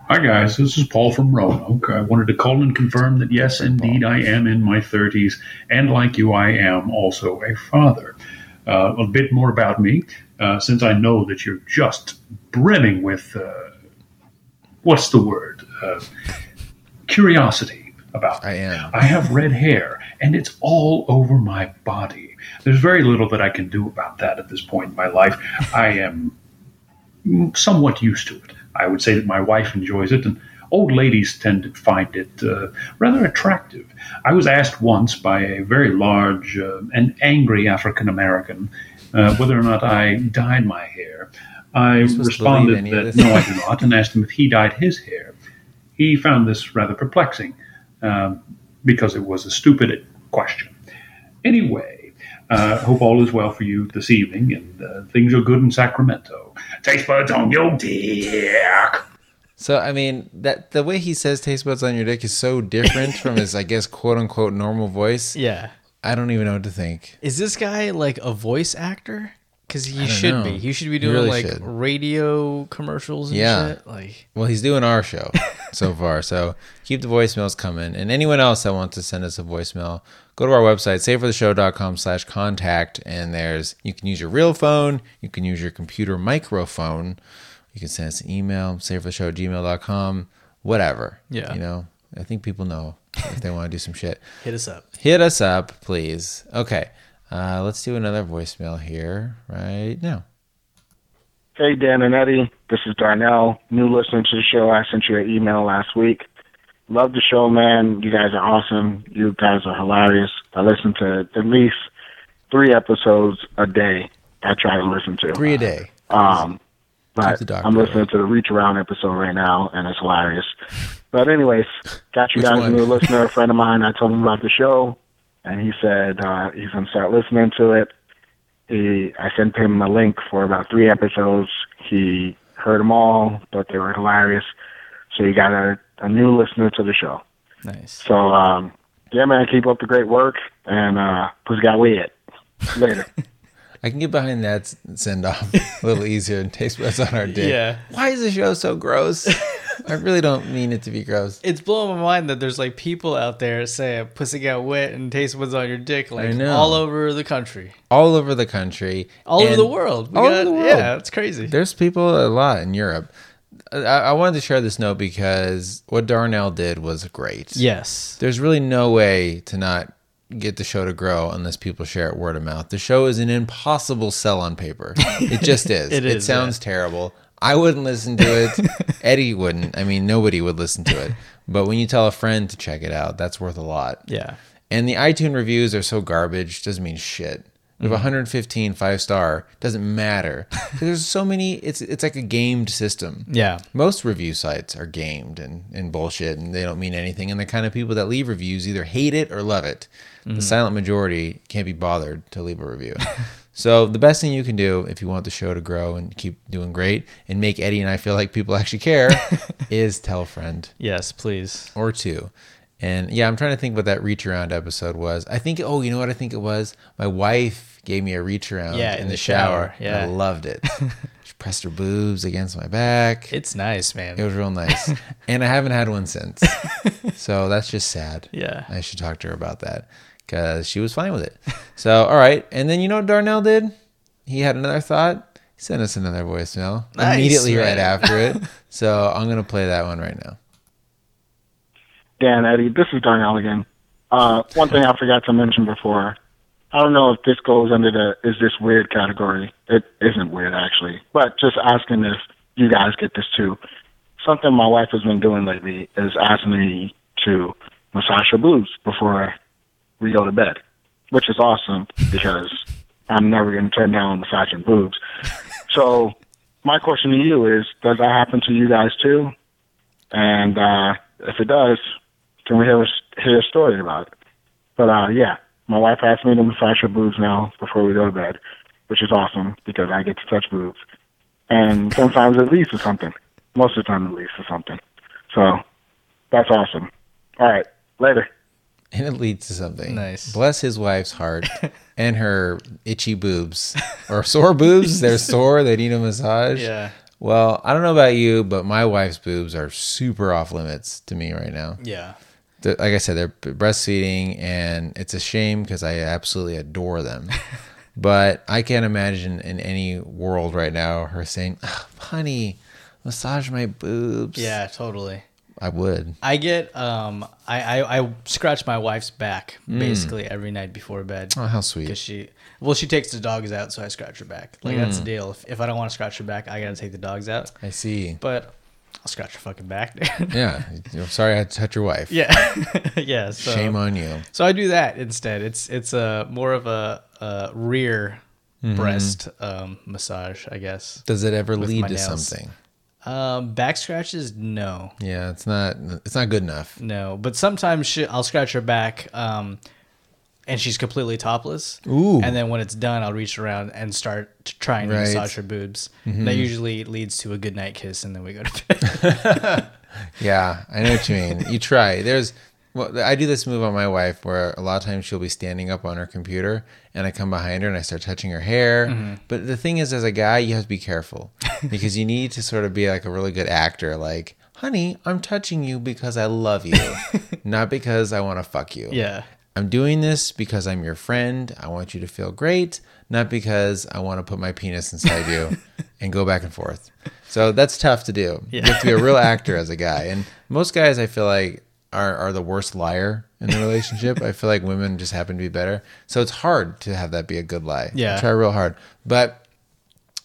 Hi, guys. This is Paul from Roanoke. I wanted to call and confirm that, yes, indeed, I am in my thirties. And like you, I am also a father. Uh, a bit more about me. Uh, since I know that you're just brimming with, uh, what's the word? Uh, curiosity about me. I am. I have red hair, and it's all over my body. There's very little that I can do about that at this point in my life. I am somewhat used to it. I would say that my wife enjoys it, and old ladies tend to find it uh, rather attractive. I was asked once by a very large uh, and angry African-American Uh, whether or not I dyed my hair. I responded that no, I do not, and asked him if he dyed his hair. He found this rather perplexing um, because it was a stupid question. Anyway, uh, hope all is well for you this evening, and uh, things are good in Sacramento. Taste buds on your dick. So, I mean, that the way he says taste buds on your dick is so different from his, I guess, quote-unquote normal voice. Yeah. I don't even know what to think. Is this guy like a voice actor? Because he should know. be. He should be doing really like should. radio commercials and yeah. shit. Like, well, he's doing our show so far. So keep the voicemails coming. And anyone else that wants to send us a voicemail, go to our website, save for the show dot com slash contact. And there's you can use your real phone. You can use your computer microphone. You can send us an email, save for the show at gmail dot com, whatever. Yeah. You know, I think people know. If they want to do some shit, hit us up. Hit us up, please. Okay, uh, let's do another voicemail here right now. Hey, Dan and Eddie. This is Darnell, new listener to the show. I sent you an email last week. Love the show, man. You guys are awesome. You guys are hilarious. I listen to at least three episodes a day. I try to listen to three a day. Um, but I'm listening to the Reach Around episode right now, and it's hilarious. But anyways, got you Which guys one? a new listener, a friend of mine. I told him about the show, and he said uh, he's going to start listening to it. He, I sent him a link for about three episodes. He heard them all, thought they were hilarious. So he got a, a new listener to the show. Nice. So, um, yeah, man, keep up the great work, and uh, please got we it. Later. I can get behind that send-off a little easier and taste what's on our dick. Yeah. Why is the show so gross? I really don't mean it to be gross. It's blowing my mind that there's like people out there saying pussy got wet and taste what's on your dick like all over the country. All over the country. All over the world. We all got, over the world. Yeah, it's crazy. There's people a lot in Europe. I, I wanted to share this note because what Darnell did was great. Yes. There's really no way to not get the show to grow unless people share it word of mouth. The show is an impossible sell on paper. It just is. it, it is, sounds yeah. terrible. I wouldn't listen to it. Eddie wouldn't. I mean, nobody would listen to it. But when you tell a friend to check it out, that's worth a lot. Yeah. And the iTunes reviews are so garbage. Doesn't mean shit. We have mm-hmm. one hundred fifteen five-star. Doesn't matter. There's so many. It's it's like a gamed system. Yeah. Most review sites are gamed and, and bullshit, and they don't mean anything. And the kind of people that leave reviews either hate it or love it. Mm-hmm. The silent majority can't be bothered to leave a review. So the best thing you can do if you want the show to grow and keep doing great and make Eddie and I feel like people actually care is tell a friend. Yes, please. Or two. And yeah, I'm trying to think what that reach around episode was. I think, oh, you know what I think it was? My wife gave me a reach around yeah, in, in the, the shower. shower. Yeah. I loved it. She pressed her boobs against my back. It's nice, man. It was real nice. And I haven't had one since. So that's just sad. Yeah. I should talk to her about that because she was fine with it. So, all right. And then you know what Darnell did? He had another thought. He sent us another voicemail nice, immediately man. right after it. So I'm going to play that one right now. Dan, Eddie, this is Darnell again. Uh, one thing I forgot to mention before, I don't know if this goes under the is this weird category. It isn't weird, actually. But just asking if you guys get this too. Something my wife has been doing lately is asking me to massage her boobs before we go to bed, which is awesome because I'm never going to turn down massaging boobs. So my question to you is, does that happen to you guys too? And uh, if it does, can we hear a, hear a story about it? But, uh, yeah, my wife asked me to massage her boobs now before we go to bed, which is awesome because I get to touch boobs. And sometimes it leads to something. Most of the time it leads to something. So that's awesome. All right, later. And it leads to something. Nice. Bless his wife's heart and her itchy boobs. Or sore boobs. They're sore. They need a massage. Yeah. Well, I don't know about you, but my wife's boobs are super off limits to me right now. Yeah. Like I said, they're breastfeeding, and it's a shame because I absolutely adore them. But I can't imagine in any world right now her saying, oh, honey, massage my boobs. Yeah, totally. I would. I get, um, I, I, I scratch my wife's back mm. basically every night before bed. Oh, how sweet. Because she, well, she takes the dogs out, so I scratch her back. Like, mm. that's the deal. If, if I don't want to scratch her back, I got to take the dogs out. I see. But I'll scratch her fucking back. Yeah. I'm sorry I had to touch your wife. Yeah. Yeah. So, shame on you. So I do that instead. It's, it's a more of a, a rear mm. breast, um, massage, I guess. Does it ever lead to something? Um, back scratches, no. Yeah, it's not. It's not good enough. No, but sometimes she, I'll scratch her back, um, and she's completely topless. Ooh! And then when it's done, I'll reach around and start trying right. to massage her boobs. Mm-hmm. That usually leads to a goodnight kiss, and then we go to bed. Yeah, I know what you mean. You try. There's. Well, I do this move on my wife where a lot of times she'll be standing up on her computer and I come behind her and I start touching her hair. Mm-hmm. But the thing is, as a guy, you have to be careful because you need to sort of be like a really good actor. Like, honey, I'm touching you because I love you, not because I want to fuck you. Yeah. I'm doing this because I'm your friend. I want you to feel great, not because I want to put my penis inside you and go back and forth. So that's tough to do. Yeah. You have to be a real actor as a guy. And most guys, I feel like, Are, are the worst liar in the relationship. I feel like women just happen to be better. So it's hard to have that be a good lie. Yeah. I try real hard. But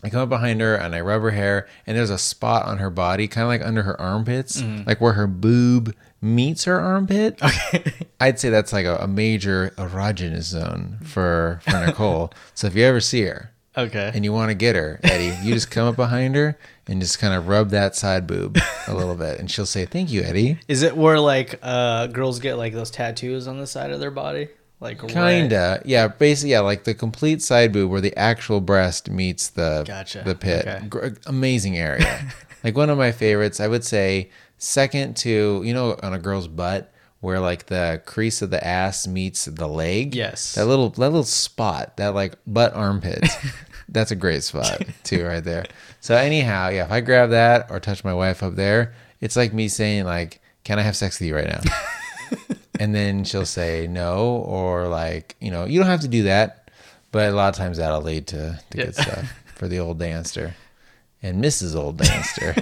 I come up behind her and I rub her hair and there's a spot on her body, kind of like under her armpits, mm. like where her boob meets her armpit. Okay. I'd say that's like a, a major erogenous zone for, for Nicole. So if you ever see her okay, and you want to get her, Eddie, you just come up behind her and just kind of rub that side boob a little bit. And she'll say, thank you, Eddie. Is it where like uh, girls get like those tattoos on the side of their body? Like kind of. Right? Yeah. Basically, yeah. Like the complete side boob where the actual breast meets the, gotcha. the pit. Okay. G- amazing area. Like one of my favorites, I would say second to, you know, on a girl's butt where like the crease of the ass meets the leg. Yes. That little, that little spot, that like butt armpit. That's a great spot too right there. So anyhow, yeah, if I grab that or touch my wife up there, it's like me saying like, can I have sex with you right now? And then she'll say no or like, you know, you don't have to do that. But a lot of times that'll lead to, to yeah. good stuff for the old dancer and Missus Old Dancer.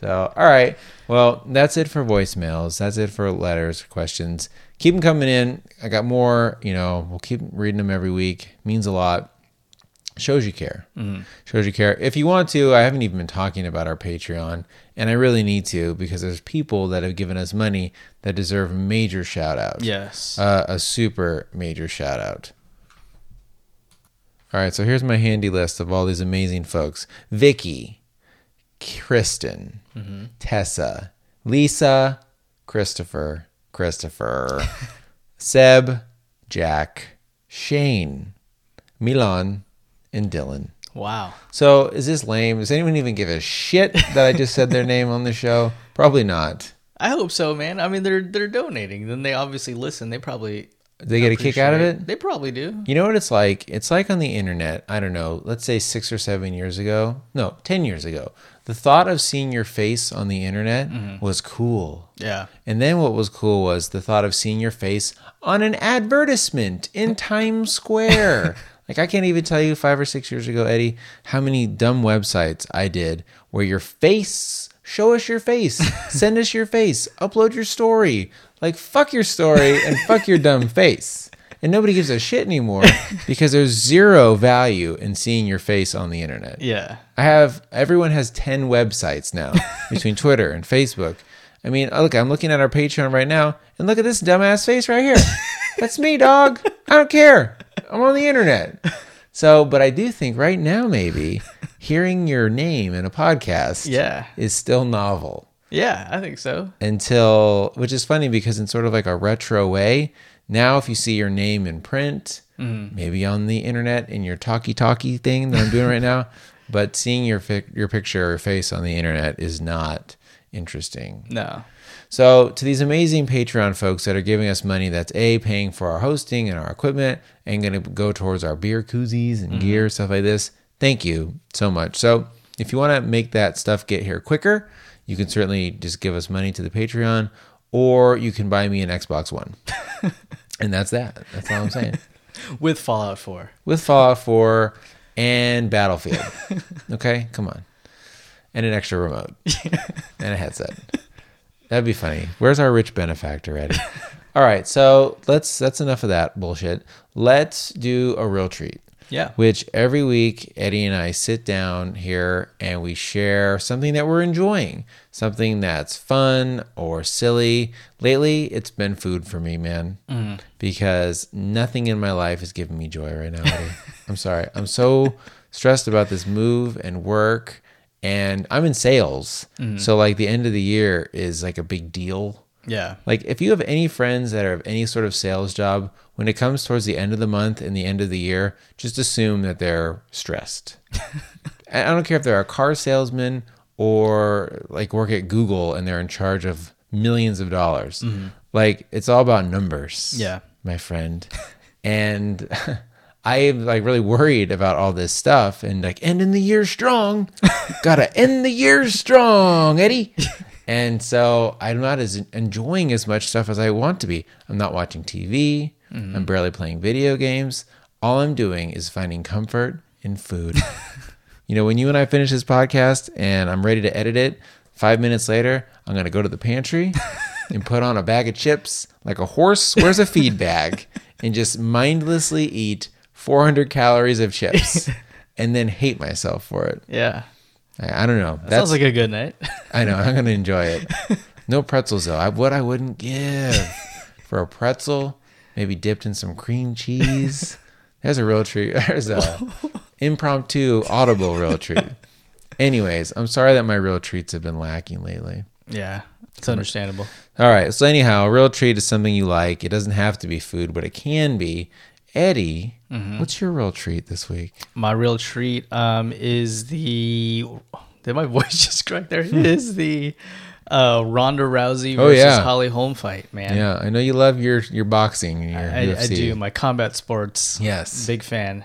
So, all right. Well, that's it for voicemails. That's it for letters, questions. Keep them coming in. I got more. You know, we'll keep reading them every week. Means a lot. Shows you care. Mm-hmm. Shows you care. If you want to, I haven't even been talking about our Patreon, and I really need to, because there's people that have given us money that deserve major shout out. Yes. Uh, a super major shout out. All right. So here's my handy list of all these amazing folks. Vicky, Kristen, mm-hmm. Tessa, Lisa, Christopher, Christopher, Seb, Jack, Shane, Milan, and Dylan. Wow. So is this lame? Does anyone even give a shit that I just said their name on the show? Probably not. I hope so, man. I mean, they're they're donating. Then they obviously listen. They probably they get a kick out of it. They probably do. You know what it's like? It's like on the internet. I don't know. Let's say six or seven years ago. No, ten years ago. The thought of seeing your face on the internet mm-hmm. was cool. Yeah. And then what was cool was the thought of seeing your face on an advertisement in Times Square. Like, I can't even tell you five or six years ago, Eddie, how many dumb websites I did where your face, show us your face, send us your face, upload your story. Like, fuck your story and fuck your dumb face. And nobody gives a shit anymore because there's zero value in seeing your face on the internet. Yeah. I have, everyone has ten websites now between Twitter and Facebook. I mean, look, I'm looking at our Patreon right now, and look at this dumbass face right here. That's me, dog. I don't care. I'm on the internet. So, but I do think right now, maybe hearing your name in a podcast yeah. is still novel. Yeah, I think so. Until, which is funny because in sort of like a retro way, now if you see your name in print, mm. maybe on the internet in your talkie-talkie thing that I'm doing right now, but seeing your fi- your picture or face on the internet is not interesting. No. So to these amazing Patreon folks that are giving us money, that's A, paying for our hosting and our equipment and going to go towards our beer koozies and mm-hmm. gear, stuff like this. Thank you so much. So if you want to make that stuff get here quicker, you can certainly just give us money to the Patreon, or you can buy me an Xbox One. And that's that. That's all I'm saying. With Fallout four. With Fallout four and Battlefield. Okay, come on. And an extra remote. And a headset. That'd be funny. Where's our rich benefactor, Eddie? All right, so let's. That's enough of that bullshit. Let's do a real treat. Yeah. Which every week, Eddie and I sit down here and we share something that we're enjoying, something that's fun or silly. Lately, it's been food for me, man, mm. because nothing in my life is giving me joy right now, Eddie. I'm sorry. I'm so stressed about this move and work. And I'm in sales. Mm-hmm. So like the end of the year is like a big deal. Yeah. Like if you have any friends that are of any sort of sales job, when it comes towards the end of the month and the end of the year, just assume that they're stressed. I don't care if they're a car salesman or like work at Google and they're in charge of millions of dollars. Mm-hmm. Like it's all about numbers. Yeah. My friend. And I'm like really worried about all this stuff and like ending the year strong. Gotta end the year strong, Eddie. And so I'm not as enjoying as much stuff as I want to be. I'm not watching T V. Mm-hmm. I'm barely playing video games. All I'm doing is finding comfort in food. You know, when you and I finish this podcast and I'm ready to edit it, five minutes later, I'm going to go to the pantry and put on a bag of chips like a horse wears a feed bag and just mindlessly eat four hundred calories of chips and then hate myself for it. Yeah. I, I don't know. That That's, sounds like a good night. I know. I'm going to enjoy it. No pretzels, though. I, what I wouldn't give for a pretzel, maybe dipped in some cream cheese. There's a real treat. There's a impromptu, audible real treat. Anyways, I'm sorry that my real treats have been lacking lately. Yeah. It's understandable. All right. So anyhow, a real treat is something you like. It doesn't have to be food, but it can be. Eddie, mm-hmm. what's your real treat this week? My real treat um, is the... Did my voice just crack there? It is the uh, Ronda Rousey versus oh, yeah. Holly Holm fight, man. Yeah, I know you love your, your boxing and your I, U F C. I do. My combat sports. Yes. Big fan.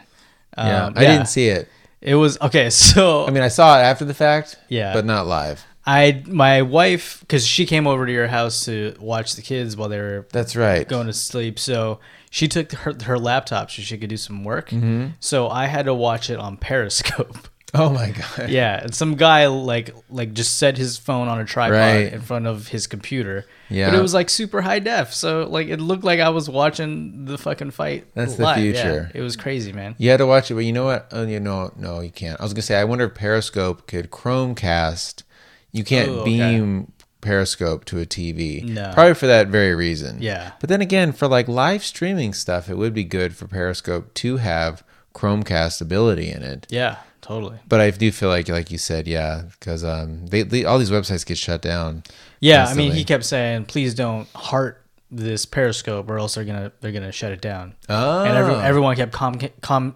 Um, yeah, I yeah. didn't see it. It was... Okay, so... I mean, I saw it after the fact, yeah, but not live. I my wife, because she came over to your house to watch the kids while they were that's right going to sleep, so she took her her laptop so she could do some work. Mm-hmm. So I had to watch it on Periscope. Oh my God. Yeah. And some guy like, like just set his phone on a tripod right. in front of his computer. Yeah. But it was like super high def. So like, it looked like I was watching the fucking fight. That's live. The future. Yeah, it was crazy, man. You had to watch it, but you know what? Oh, you know, no, you can't. I was gonna say, I wonder if Periscope could Chromecast. You can't Ooh, okay. beam Periscope to a T V. No. Probably for that very reason. Yeah. But then again, for like live streaming stuff, it would be good for Periscope to have Chromecast ability in it. Yeah. Totally. But I do feel like, like you said, yeah, because um, they, they all these websites get shut down. Yeah, instantly. I mean, he kept saying, "Please don't heart this Periscope, or else they're gonna they're gonna shut it down." Oh, and every, everyone kept com com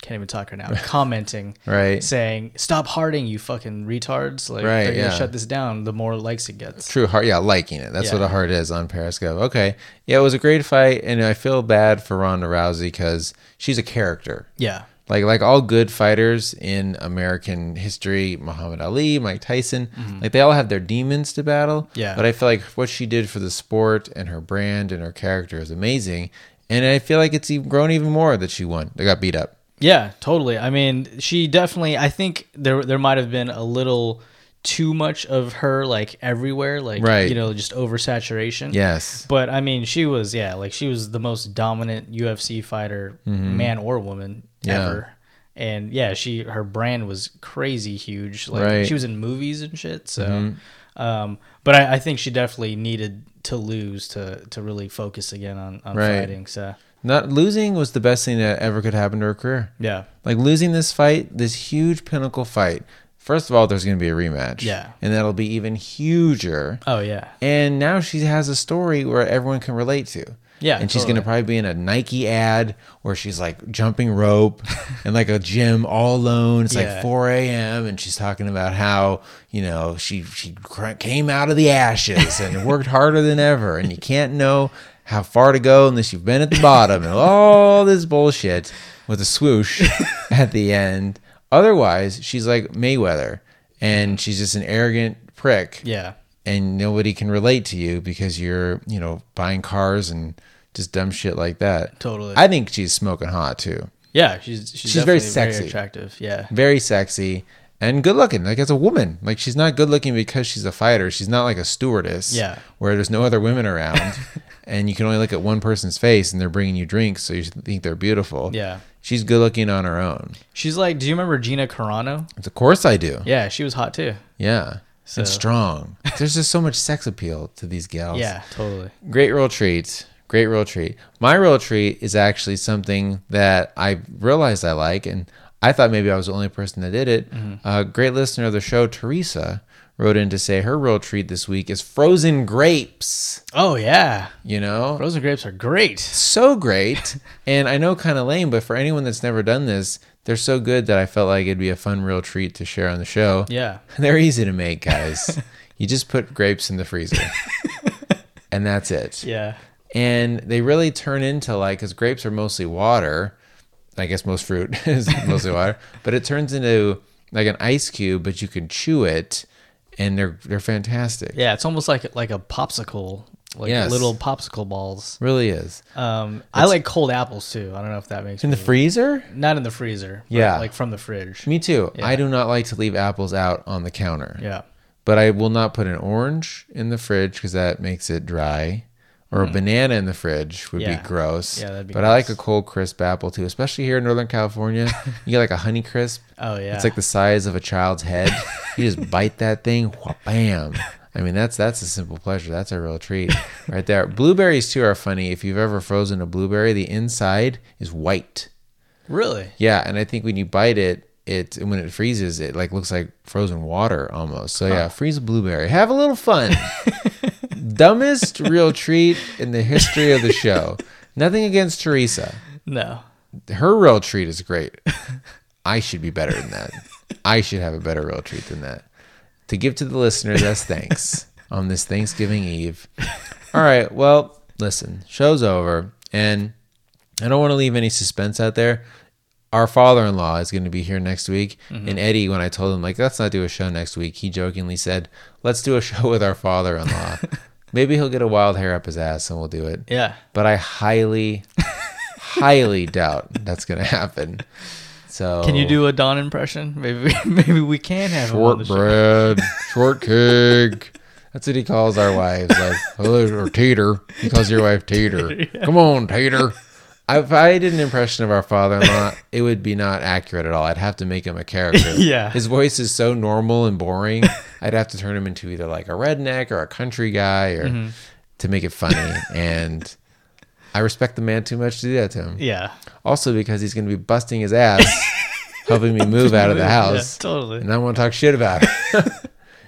can't even talk right now, commenting, right, saying, "Stop hearting, you fucking retards!" Like right, they're gonna yeah. shut this down. The more likes it gets, true heart, yeah, liking it. That's yeah. what a heart is on Periscope. Okay, yeah, it was a great fight, and I feel bad for Ronda Rousey because she's a character. Yeah. Like like all good fighters in American history, Muhammad Ali, Mike Tyson, mm-hmm. like they all have their demons to battle. Yeah. But I feel like what she did for the sport and her brand and her character is amazing. And I feel like it's even grown even more that she won. They got beat up. Yeah, totally. I mean, she definitely, I think there there might have been a little too much of her like everywhere, like right. you know, just oversaturation. Yes. But I mean, she was yeah, like she was the most dominant U F C fighter, mm-hmm. man or woman. Yeah. Ever. And yeah, she her brand was crazy huge. Like right. she was in movies and shit. So, mm-hmm. um, but I, I think she definitely needed to lose to to really focus again on, on right. fighting. So not losing was the best thing that ever could happen to her career. Yeah, like losing this fight, this huge pinnacle fight. First of all, there's going to be a rematch. Yeah, and that'll be even huger. Oh yeah, and now she has a story where everyone can relate to. Yeah, and she's totally. Gonna probably be in a Nike ad where she's like jumping rope and like a gym all alone. It's yeah. like four a.m. and she's talking about how you know she she came out of the ashes and worked harder than ever, and you can't know how far to go unless you've been at the bottom and all this bullshit with a swoosh at the end. Otherwise, she's like Mayweather, and she's just an arrogant prick. Yeah, and nobody can relate to you because you're you know buying cars and just dumb shit like that. Totally. I think she's smoking hot too. Yeah, she's she's, she's very sexy, very attractive. Yeah, very sexy and good looking. Like as a woman, like she's not good looking because she's a fighter. She's not like a stewardess. Yeah, where there's no other women around, and you can only look at one person's face, and they're bringing you drinks, so you think they're beautiful. Yeah, she's good looking on her own. She's like, do you remember Gina Carano? Of course I do. Yeah, she was hot too. Yeah. So. And strong. There's just so much sex appeal to these gals. Yeah, totally. Great real treat. Great real treat. My real treat is actually something that I realized I like, and I thought maybe I was the only person that did it. Mm-hmm. Uh, great listener of the show, Teresa, wrote in to say her real treat this week is frozen grapes. Oh, yeah. You know? Frozen grapes are great. So great. And I know kind of lame, but for anyone that's never done this, they're so good that I felt like it'd be a fun real treat to share on the show. Yeah. They're easy to make, guys. You just put grapes in the freezer. And that's it. Yeah. And they really turn into like, because grapes are mostly water. I guess most fruit is mostly water. But it turns into like an ice cube, but you can chew it. And they're they're fantastic. Yeah, it's almost like like a popsicle, like yes. little popsicle balls. Really is. Um, it's, I like cold apples too. I don't know if that makes in me... the freezer. Not in the freezer. Yeah, like from the fridge. Me too. Yeah. I do not like to leave apples out on the counter. Yeah, but I will not put an orange in the fridge because that makes it dry. Or a mm. banana in the fridge would yeah. be gross. Yeah, that'd be but gross. I like a cold, crisp apple, too, especially here in Northern California. You get like a Honey Crisp. Oh, yeah. It's like the size of a child's head. You just bite that thing, whop, bam. I mean, that's that's a simple pleasure. That's a real treat right there. Blueberries, too, are funny. If you've ever frozen a blueberry, the inside is white. Really? Yeah, and I think when you bite it, it when it freezes, it like looks like frozen water almost. So, huh. yeah, freeze a blueberry. Have a little fun. Dumbest real treat in the history of the show. Nothing against Teresa. No. Her real treat is great. I should be better than that. I should have a better real treat than that. To give to the listeners as thanks on this Thanksgiving Eve. All right. Well, listen, show's over. And I don't want to leave any suspense out there. Our father-in-law is going to be here next week. Mm-hmm. And Eddie, when I told him, like, let's not do a show next week, he jokingly said, let's do a show with our father-in-law. Maybe he'll get a wild hair up his ass and we'll do it. Yeah. But I highly, highly doubt that's going to happen. So can you do a Don impression? Maybe maybe we can have short him on the bread, show. Shortcake. That's what he calls our wives, like or Tater. He calls your wife Tater. Tater yeah. Come on, Tater. If I did an impression of our father-in-law, it would be not accurate at all. I'd have to make him a character. Yeah. His voice is so normal and boring. I'd have to turn him into either like a redneck or a country guy or mm-hmm. to make it funny. And I respect the man too much to do that to him. Yeah. Also because he's going to be busting his ass, helping me move out of the house. Yeah, totally. And I want to talk shit about it.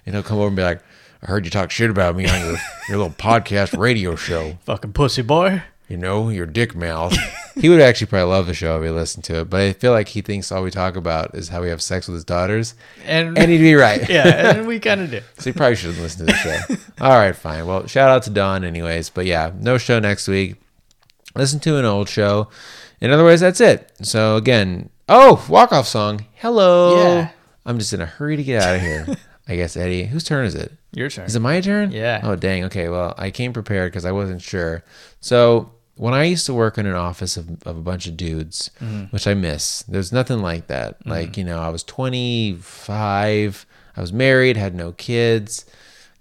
And he'll come over and be like, I heard you talk shit about me on your, your little podcast radio show. Fucking pussy boy. You know, your dick mouth. He would actually probably love the show if he listened to it, but I feel like he thinks all we talk about is how we have sex with his daughters. And, and he'd be right. Yeah, and we kind of do. So he probably shouldn't listen to the show. All right, fine. Well, shout out to Don anyways. But yeah, no show next week. Listen to an old show. In other words, that's it. So again, oh, walk-off song. Hello. Yeah. I'm just in a hurry to get out of here. I guess, Eddie, whose turn is it? Your turn. Is it my turn? Yeah. Oh, dang. Okay, well, I came prepared because I wasn't sure. So when I used to work in an office of, of a bunch of dudes, mm-hmm. which I miss, there's nothing like that. Mm-hmm. Like, you know, I was twenty-five, I was married, had no kids,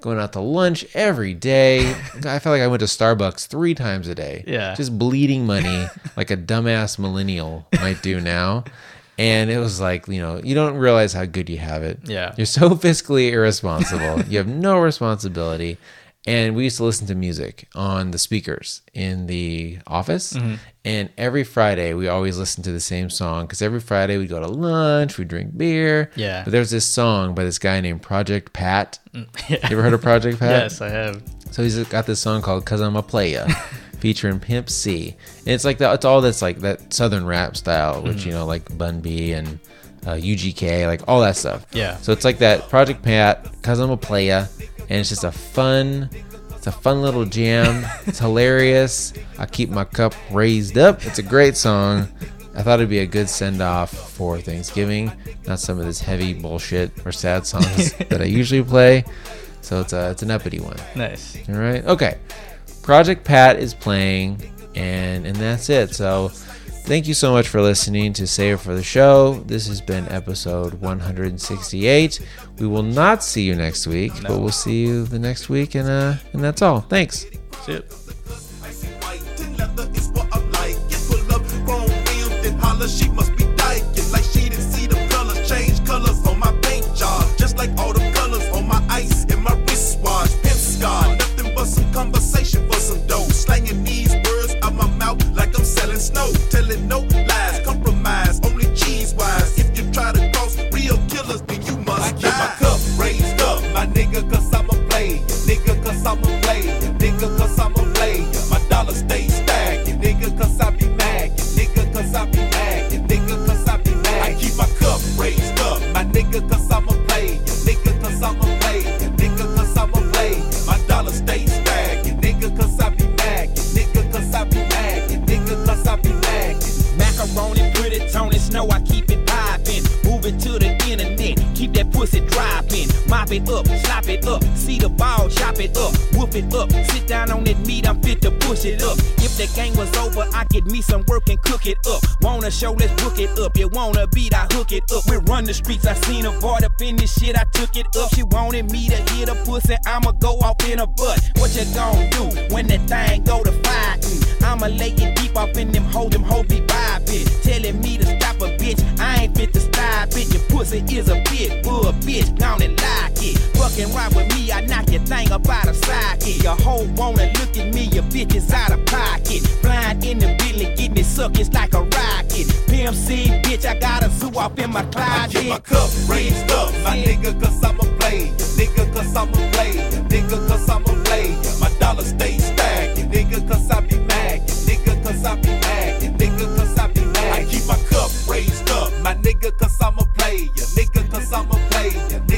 going out to lunch every day. I felt like I went to Starbucks three times a day. Yeah. Just bleeding money like a dumbass millennial might do now. And it was like, you know, you don't realize how good you have it. Yeah. You're so fiscally irresponsible. You have no responsibility. And we used to listen to music on the speakers in the office. Mm-hmm. And every Friday, we always listened to the same song. Because every Friday, we'd go to lunch, we'd drink beer. Yeah. But there was this song by this guy named Project Pat. Yeah. You ever heard of Project Pat? Yes, I have. So he's got this song called Cause I'm a Playa. Featuring Pimp C, and it's like that. It's all that's like that southern rap style, which mm-hmm. you know, like Bun B and uh, U G K, like all that stuff. Yeah. So it's like that Project Pat, Cause I'm a Playa, and it's just a fun, it's a fun little jam. It's hilarious. I keep my cup raised up. It's a great song. I thought it'd be a good send off for Thanksgiving, not some of this heavy bullshit or sad songs that I usually play. So it's a, it's an uppity one. Nice. All right. Okay. Project Pat is playing, and and that's it. So thank you so much for listening to Save for the Show. This has been episode one hundred sixty-eight. We will not see you next week, no. but we'll see you the next week, and uh and that's all. Thanks. See you. Conversation for some dough, slanging these words out my mouth like I'm selling snow, telling no lies, compromise, only cheese wise, if you try to cross real killers, then you must die. I keep my cup raised up, my nigga, cause I'm a player, nigga, cause I'm a player, nigga, cause I'm a player, my dollar stays stacking, nigga, cause I be mad, nigga, cause I be mad, nigga, cause I be mad. I keep my cup raised up, my nigga, cause I'm a player, nigga, cause I'm a player, nigga, cause I'm a player, my dollar stays stacking. Cause I be nagging, nigga, cause I be nagging, nigga, cause I be nagging. Macaroni, pretty Tony Snow, I keep it piping. Move it to the internet, keep that pussy dropping. Mop it up, slop it up, see the ball, chop it up, whoop it up. Sit down on that meat, I'm fit to push it up. If the game was over, I get me some work and cook it up. Wanna show, let's hook it up. You wanna beat, I hook it up. We run the streets, I seen her board up in this shit, I took it up. She wanted me to hit a pussy, I'ma go off in her butt. What you gon' do when that thing go to fighting? I'ma lay it deep off in them hoes, them hoes be vibing. Telling me to stop a bitch, I ain't fit to stop it. Your pussy is a big bull, bitch, gone and like it. Fucking right with me, I knock your thing up out of socket. Your hoe wanna look at me, your bitch is out of pocket. Blind in the building, getting it sucked, it's like a rocket. Pimp C, bitch, I got a zoo off in my closet. I keep my cup raised up, my nigga, cause I'm a player. Nigga, cause I'm a player. Nigga, cause I'm a player. My dollar stays stacking. Nigga, cause I be nagging. Nigga, cause I be nagging. Nigga, cause I be nagging. I keep my cup raised up, my nigga, cause I'm a player. Nigga, cause I'm a player.